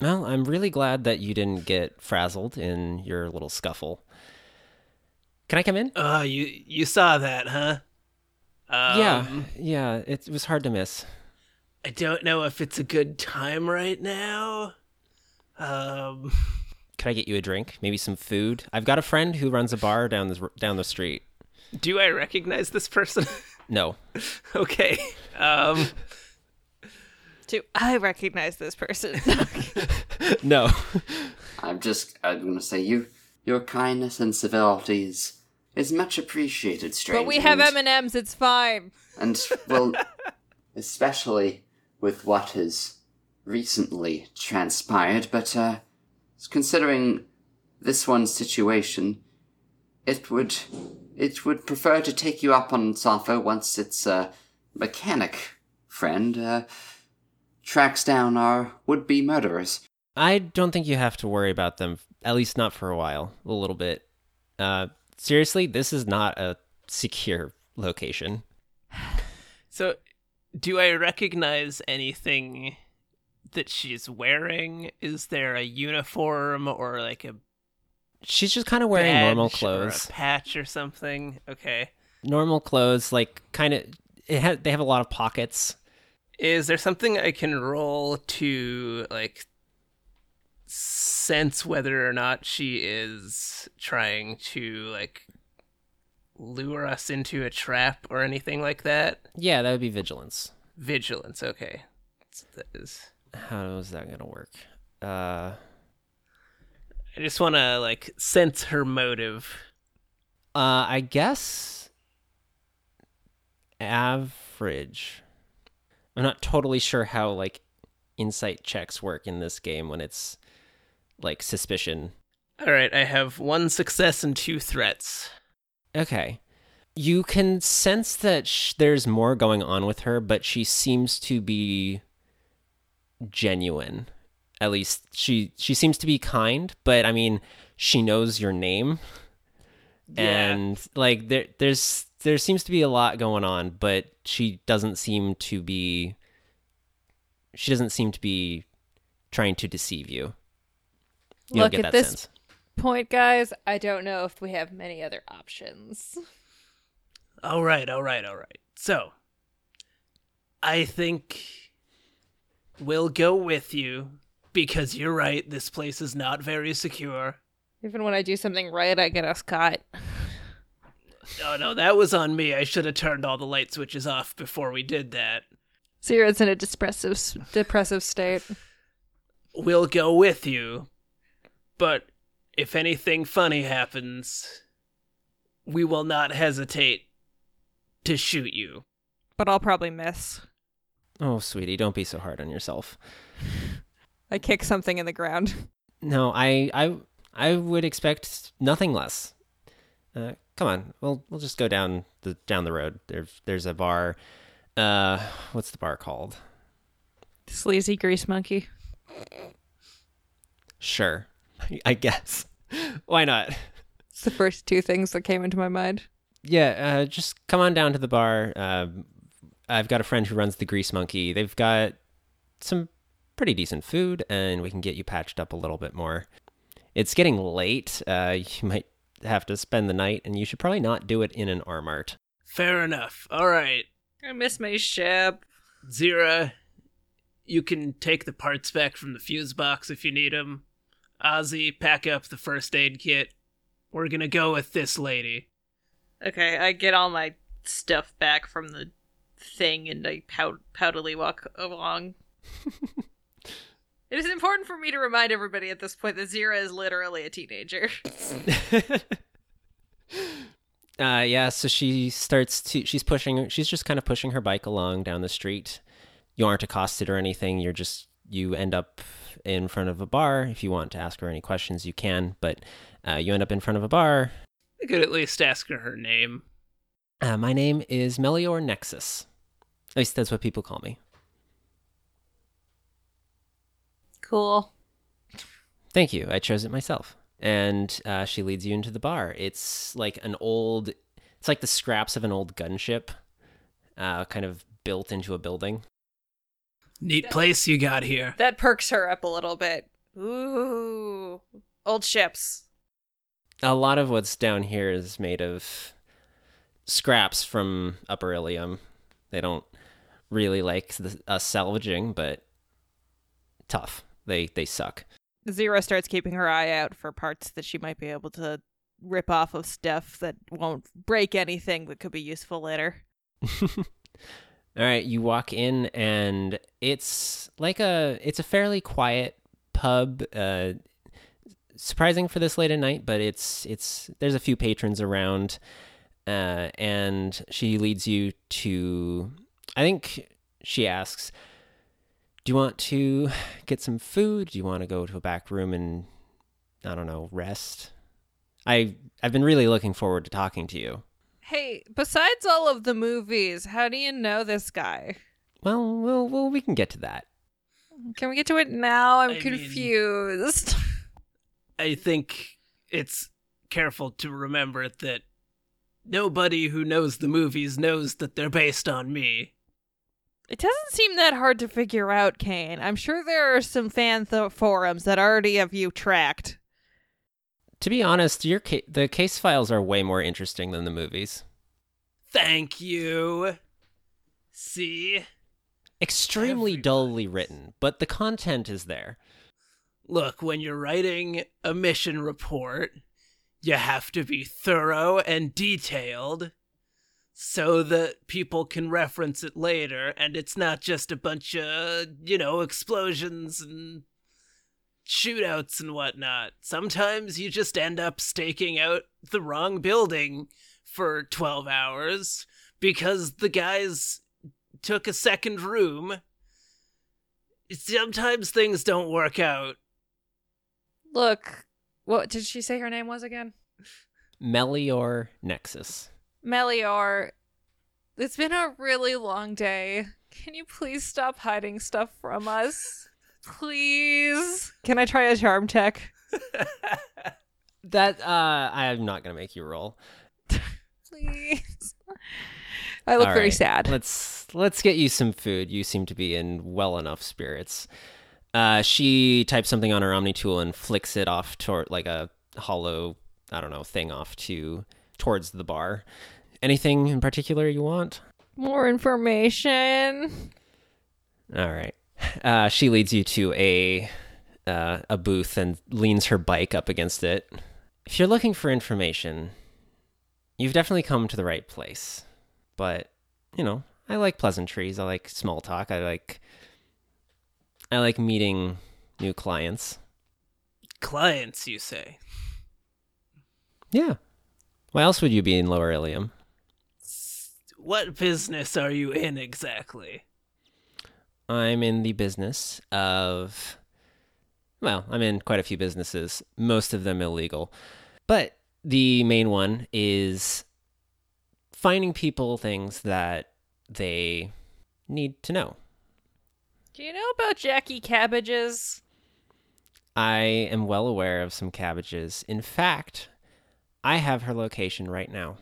Well, I'm really glad that you didn't get frazzled in your little scuffle. Can I come in? You saw that, huh? Yeah, it was hard to miss. I don't know if it's a good time right now. Can I get you a drink? Maybe some food? I've got a friend who runs a bar down the street. Do I recognize this person? No. Okay. Do I recognize this person? No. I'm going to say your kindness and civility is much appreciated, stranger. But we have M&Ms, it's fine. And, well, especially with what has recently transpired, but considering this one's situation, it would prefer to take you up on offer once its mechanic friend... tracks down our would-be murderers. I don't think you have to worry about them, at least not for a while, a little bit. Seriously, this is not a secure location. So, do I recognize anything that she's wearing? Is there a uniform or like a... She's just kind of wearing normal clothes. Or a patch or something? Okay. Normal clothes, like kind of... They have a lot of pockets. Is there something I can roll to, like... sense whether or not she is trying to like lure us into a trap or anything like that? Yeah, that would be vigilance. Vigilance, okay. How is that gonna work? I just want to like sense her motive. I guess average. I'm not totally sure how like insight checks work in this game when it's like suspicion. All right, I have 1 success and 2 threats. Okay. You can sense that there's more going on with her, but she seems to be genuine. At least she seems to be kind, but I mean, she knows your name. Yeah. And like there seems to be a lot going on, but she doesn't seem to be trying to deceive you. Look, at this point, guys, I don't know if we have many other options. All right. So, I think we'll go with you, because you're right, this place is not very secure. Even when I do something right, I get us caught. Oh, no, that was on me. I should have turned all the light switches off before we did that. Zira's in a depressive state. We'll go with you. But if anything funny happens, we will not hesitate to shoot you. But I'll probably miss. Oh, sweetie, don't be so hard on yourself. I kick something in the ground. No, I would expect nothing less. Come on, we'll just go down the road. There's a bar. What's the bar called? Sleazy Grease Monkey. Sure. I guess. Why not? It's the first 2 things that came into my mind. Yeah, just come on down to the bar. I've got a friend who runs the Grease Monkey. They've got some pretty decent food, and we can get you patched up a little bit more. It's getting late. You might have to spend the night, and you should probably not do it in an Armart. Fair enough. All right. I miss my ship. Zira, you can take the parts back from the fuse box if you need them. Ozzy, pack up the first aid kit. We're gonna go with this lady. Okay, I get all my stuff back from the thing and I poutily walk along. It is important for me to remind everybody at this point that Zira is literally a teenager. Yeah, so she's just kind of pushing her bike along down the street. You aren't accosted or anything, you end up in front of a bar. If you want to ask her any questions, you can, but you end up in front of a bar. I could at least ask her name. My name is Melior Nexus. At least that's what people call me. Cool. Thank you. I chose it myself. And she leads you into the bar. It's like it's like the scraps of an old gunship, kind of built into a building. Neat place you got here. That perks her up a little bit. Ooh, old ships. A lot of what's down here is made of scraps from Upper Ilium. They don't really like us salvaging, but tough. They suck. Zero starts keeping her eye out for parts that she might be able to rip off of stuff that won't break anything but could be useful later. All right, you walk in, and it's a fairly quiet pub. Surprising for this late at night, but there's a few patrons around, and she leads you to. I think she asks, "Do you want to get some food? Do you want to go to a back room and I don't know, rest?" I've been really looking forward to talking to you. Hey, besides all of the movies, how do you know this guy? Well, we can get to that. Can we get to it now? I'm confused. I think it's careful to remember that nobody who knows the movies knows that they're based on me. It doesn't seem that hard to figure out, Kane. I'm sure there are some fan forums that already have you tracked. To be honest, the case files are way more interesting than the movies. Thank you. See? Extremely dully written, but the content is there. Look, when you're writing a mission report, you have to be thorough and detailed so that people can reference it later, and it's not just a bunch of, explosions and shootouts and whatnot. Sometimes you just end up staking out the wrong building for 12 hours because the guys took a second room. Sometimes things don't work out. Look, what did she say her name was again? Melior Nexus. Melior, it's been a really long day. Can you please stop hiding stuff from us? Please. Can I try a charm check? That, I'm not going to make you roll. Please. I look very sad. Let's get you some food. You seem to be in well enough spirits. She types something on her Omni tool and flicks it off toward like a hollow, thing off towards the bar. Anything in particular you want? More information. All right. She leads you to a booth and leans her bike up against it. If you're looking for information, you've definitely come to the right place. But, I like pleasantries. I like small talk. I like meeting new clients. Clients, you say? Yeah. Why else would you be in Lower Ilium? What business are you in exactly? I'm in the business of... Well, I'm in quite a few businesses, most of them illegal. But the main one is finding people things that they need to know. Do you know about Jackie Cabbages? I am well aware of some Cabbages. In fact, I have her location right now.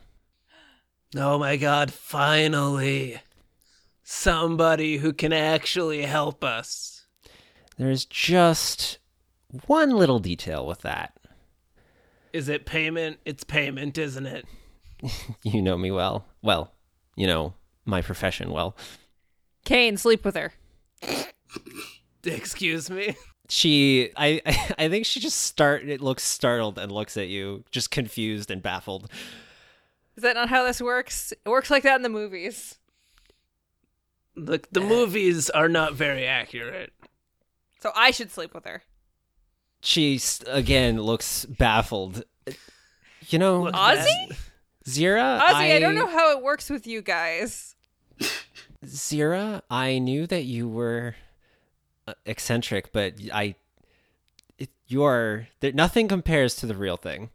Oh my god, finally. Somebody who can actually help us. There's just one little detail with that. Is it payment? It's payment, isn't it? You know me well. Well, you know my profession well. Kane, sleep with her. Excuse me? She, I think she just looks startled and looks at you, just confused and baffled. Is that not how this works? It works like that in the movies. Look, the movies are not very accurate. So I should sleep with her. She, again, looks baffled. Look, Ozzy? Zira, Ozzy, I don't know how it works with you guys. Zira, I knew that you were eccentric, but nothing compares to the real thing.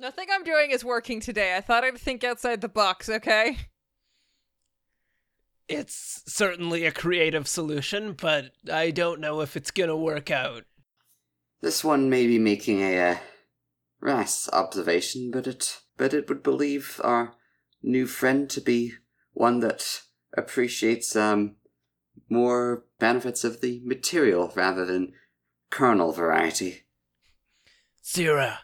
Nothing I'm doing is working today. I thought I'd think outside the box, okay? It's certainly a creative solution, but I don't know if it's gonna work out. This one may be making a rash observation, but it would believe our new friend to be one that appreciates more benefits of the material rather than kernel variety. Zira,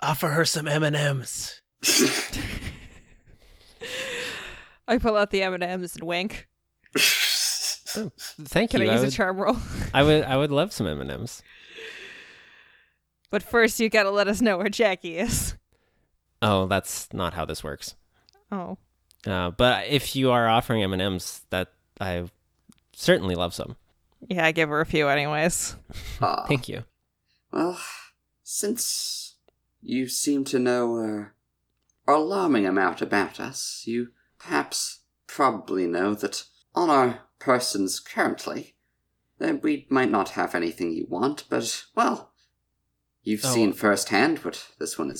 offer her some M&Ms. I pull out the M&Ms and wink. Oh, thank you. Can I use a charm roll? I would love some M&Ms. But first, you gotta let us know where Jackie is. Oh, that's not how this works. Oh. But if you are offering M&Ms, that I certainly love some. Yeah, I give her a few anyways. Thank you. Well, since you seem to know an alarming amount about us, you perhaps probably know that on our persons currently, that we might not have anything you want, but, well... You've seen firsthand what this one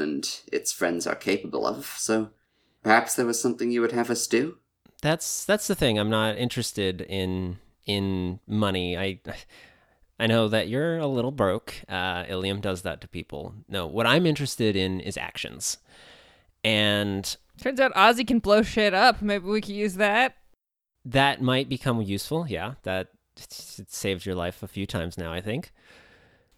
and its friends are capable of, so perhaps there was something you would have us do? that's the thing. I'm not interested in money. I know that you're a little broke. Ilium does that to people. No, what I'm interested in is actions. And turns out Ozzy can blow shit up. Maybe we could use that. That might become useful. Yeah, that it saved your life a few times now, I think.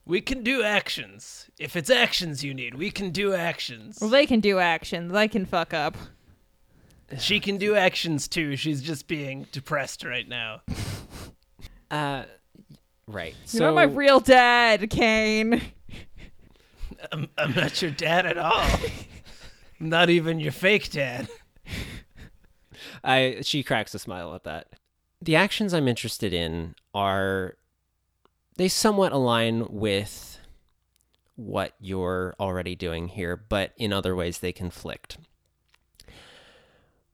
We can do actions. If it's actions you need, we can do actions. Well, they can do actions. They can fuck up. She can do actions, too. She's just being depressed right now. Right. You're not my real dad, Kane. I'm not your dad at all. I'm not even your fake dad. She cracks a smile at that. The actions I'm interested in are... they somewhat align with what you're already doing here, but in other ways they conflict.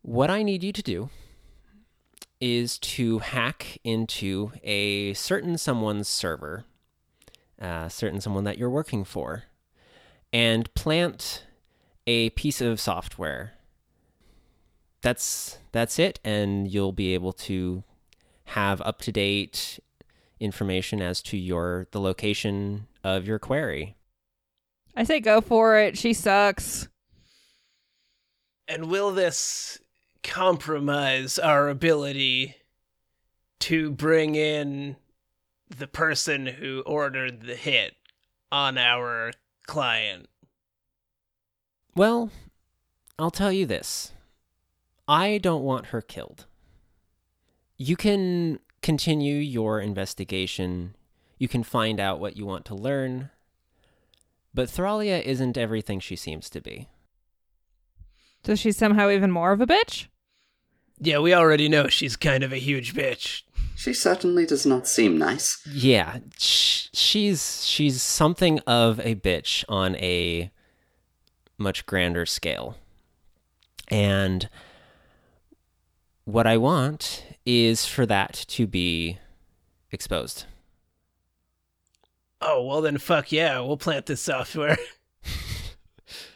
What I need you to do is to hack into a certain someone's server, certain someone that you're working for, and plant a piece of software. That's it, and you'll be able to have up-to-date information as to the location of your query. I say go for it. She sucks. And will this compromise our ability to bring in the person who ordered the hit on our client? Well, I'll tell you this. I don't want her killed. You can continue your investigation. You can find out what you want to learn. But Thralia isn't everything she seems to be. So she's somehow even more of a bitch? Yeah, we already know she's kind of a huge bitch. She certainly does not seem nice. Yeah, she's something of a bitch on a much grander scale. And what I want is for that to be exposed. Oh, well then fuck yeah, we'll plant this software.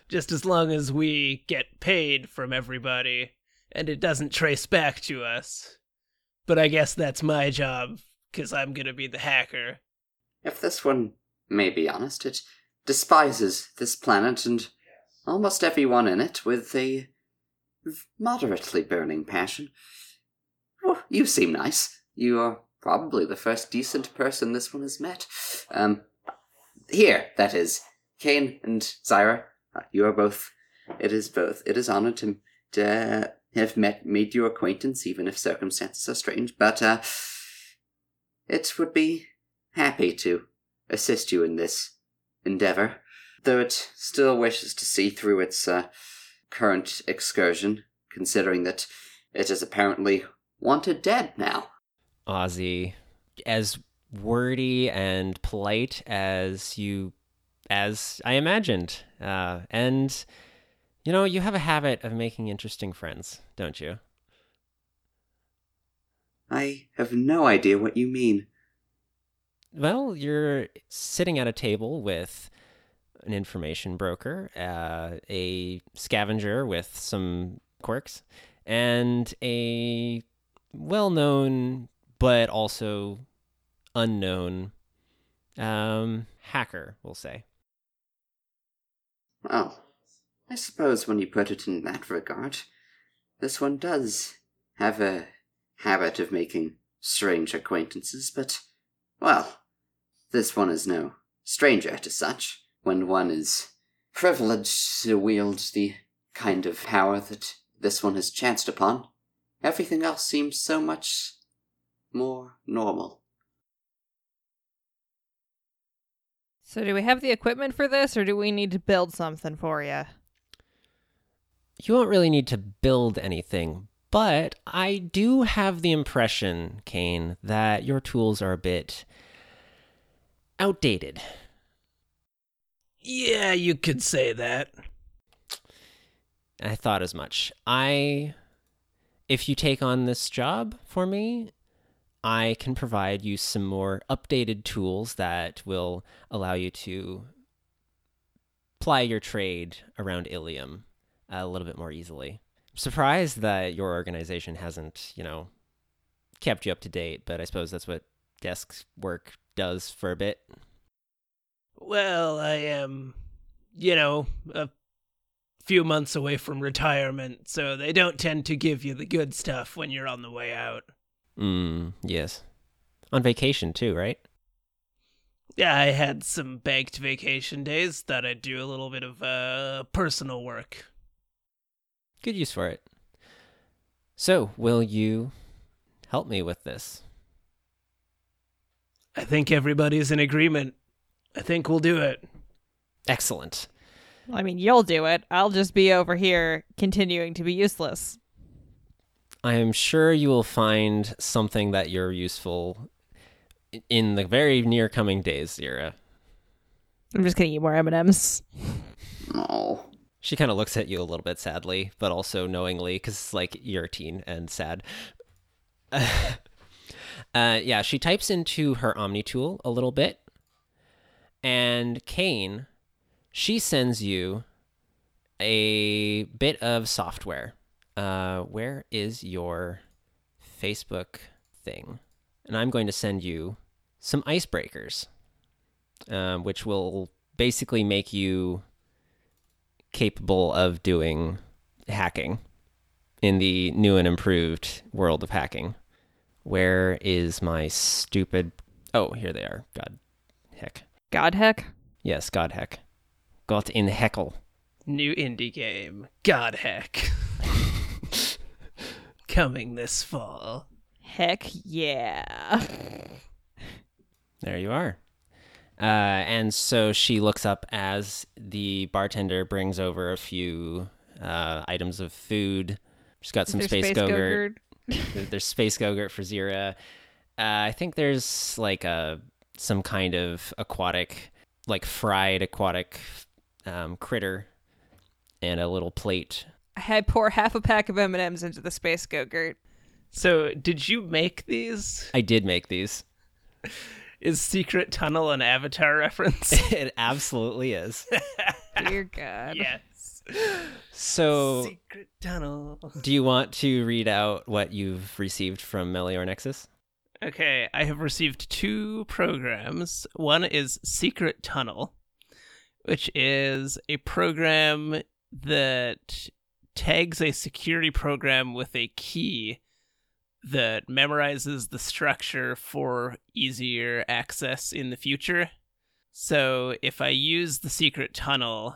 Just as long as we get paid from everybody and it doesn't trace back to us. But I guess that's my job, because I'm going to be the hacker. If this one may be honest, it despises this planet and almost everyone in it with a moderately burning passion. Well, you seem nice. You are probably the first decent person this one has met. Here, that is. Kane and Zira, you are both. It is both. It is honored to have made your acquaintance, even if circumstances are strange, but it would be happy to assist you in this endeavor, though it still wishes to see through its current excursion, considering that it is apparently wanted dead now. Ozzy, as wordy and polite as I imagined. And, you know, you have a habit of making interesting friends, don't you? I have no idea what you mean. Well, you're sitting at a table with an information broker, a scavenger with some quirks, and a well-known, but also unknown hacker, we'll say. Well, I suppose when you put it in that regard, this one does have a habit of making strange acquaintances, but, well, this one is no stranger to such when one is privileged to wield the kind of power that this one has chanced upon. Everything else seems so much more normal. So do we have the equipment for this, or do we need to build something for you? You won't really need to build anything, but I do have the impression, Kane, that your tools are a bit outdated. Yeah, you could say that. I thought as much. If you take on this job for me, I can provide you some more updated tools that will allow you to ply your trade around Ilium a little bit more easily. surprised that your organization hasn't, you know, kept you up to date, but I suppose that's what desk work does for a bit. Well, I am, you know, a few months away from retirement, so they don't tend to give you the good stuff when you're on the way out. Yes. On vacation too, right? Yeah, I had some banked vacation days. Thought I'd do a little bit of personal work. Good use for it. So, will you help me with this? I think everybody's in agreement. I think we'll do it. Excellent. Well, I mean, you'll do it. I'll just be over here continuing to be useless. I am sure you will find something that you're useful in the very near coming days, Zira. I'm just going to eat more M&Ms. Oh. She kind of looks at you a little bit sadly, but also knowingly, because, like, you're a teen and sad. Yeah, she types into her Omni tool a little bit. And Kane, she sends you a bit of software. Where is your Facebook thing? And I'm going to send you some icebreakers, which will basically make you capable of doing hacking in the new and improved world of hacking. Where is my stupid... Oh, here they are. God heck. God heck? Yes, God heck. Got in heckle. New indie game. God heck. Coming this fall. Heck yeah. There you are. And so she looks up as the bartender brings over a few items of food. She's got some space go-gurt. There's space go-gurt for Zira. I think there's like some kind of aquatic, like fried aquatic critter and a little plate. I pour half a pack of M&Ms into the space go-gurt. So, did you make these? I did make these. Is Secret Tunnel an Avatar reference? It absolutely is. Dear God. Yes. So, Secret Tunnel. Do you want to read out what you've received from Melior Nexus? Okay, I have received two programs. One is Secret Tunnel, which is a program that tags a security program with a key that memorizes the structure for easier access in the future. So if I use the Secret Tunnel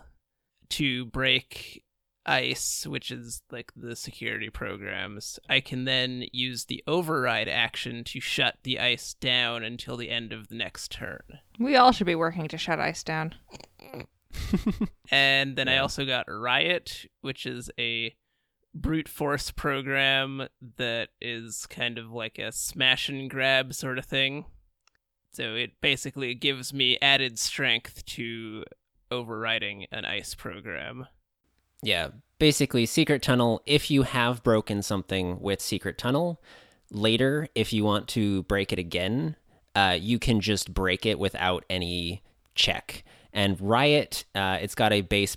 to break ICE, which is like the security programs, I can then use the override action to shut the ICE down until the end of the next turn. We all should be working to shut ICE down. And then I also got Riot, which is a brute force program that is kind of like a smash and grab sort of thing. So it basically gives me added strength to overriding an ICE program. Yeah, basically Secret Tunnel, if you have broken something with Secret Tunnel, later, if you want to break it again, you can just break it without any check. And Riot, it's got a base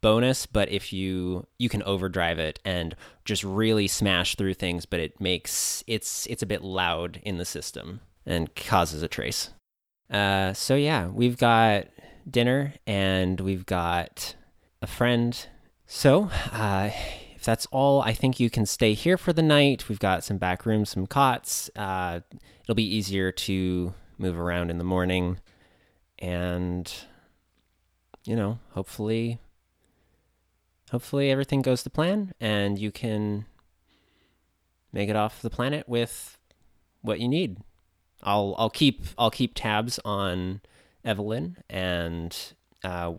bonus, but if you can overdrive it and just really smash through things, but it makes it's a bit loud in the system and causes a trace. So yeah, we've got dinner and we've got a friend. So if that's all, I think you can stay here for the night. We've got some back rooms, some cots. It'll be easier to move around in the morning. And, you know, hopefully everything goes to plan and you can make it off the planet with what you need. I'll keep tabs on Evelyn, and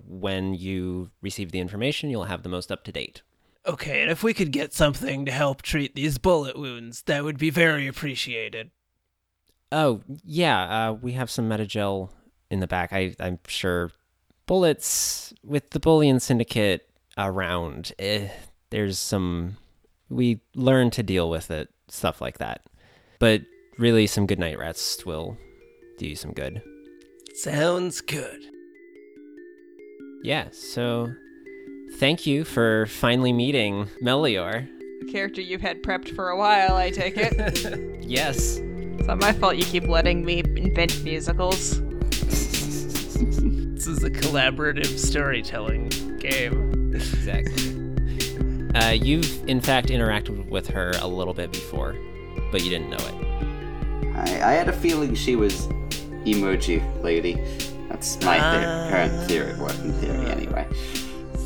when you receive the information, you'll have the most up to date. Okay, and if we could get something to help treat these bullet wounds, that would be very appreciated. Oh, yeah, we have some Metagel in the back. I'm sure bullets with the Bullion Syndicate around. There's some... We learn to deal with it, stuff like that. But really, some good night rests will do you some good. Sounds good. Yeah, so Thank you for finally meeting Melior. The character you've had prepped for a while, I take it. Yes. It's not my fault you keep letting me invent musicals. This is a collaborative storytelling game. Exactly. You've, in fact, interacted with her a little bit before, but you didn't know it. I had a feeling she was emoji lady. That's my current theory, working theory, anyway.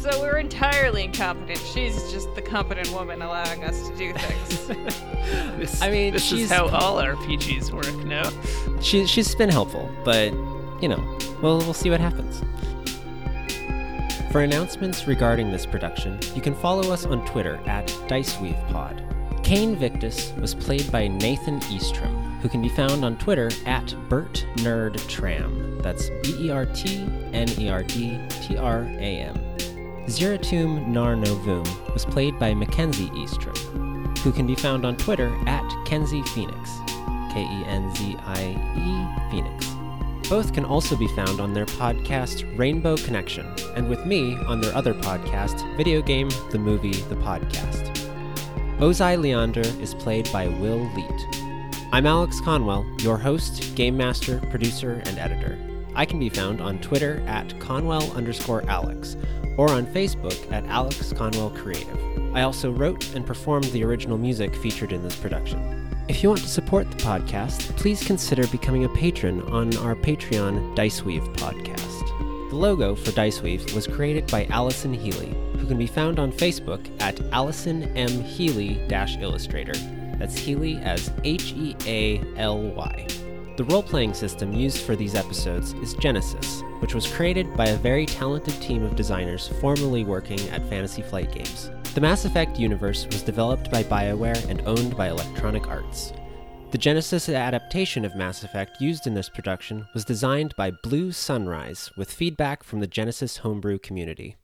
So we're entirely incompetent. She's just the competent woman allowing us to do things. This is how all RPGs work, no? She's been helpful, but, you know, we'll see what happens. For announcements regarding this production, you can follow us on Twitter at DiceweavePod. Kane Victus was played by Nathan Eastrom, who can be found on Twitter at BertNerdTram. That's BertNerdTram. Zeratum Narnovum was played by Mackenzie Eastrup, who can be found on Twitter at Kenzie Phoenix, Kenzie Phoenix. Both can also be found on their podcast, Rainbow Connection, and with me on their other podcast, Video Game, The Movie, The Podcast. Ozai Leander is played by Will Leet. I'm Alex Conwell, your host, game master, producer, and editor. I can be found on Twitter at Conwell_Alex, or on Facebook at Alex Conwell Creative. I also wrote and performed the original music featured in this production. If you want to support the podcast, please consider becoming a patron on our Patreon, Diceweave Podcast. The logo for Diceweave was created by Allison Healy, who can be found on Facebook at Allison M. Healy-Illustrator. That's Healy as Healy. The role-playing system used for these episodes is Genesis, which was created by a very talented team of designers formerly working at Fantasy Flight Games. The Mass Effect universe was developed by BioWare and owned by Electronic Arts. The Genesis adaptation of Mass Effect used in this production was designed by Blue Sunrise, with feedback from the Genesis homebrew community.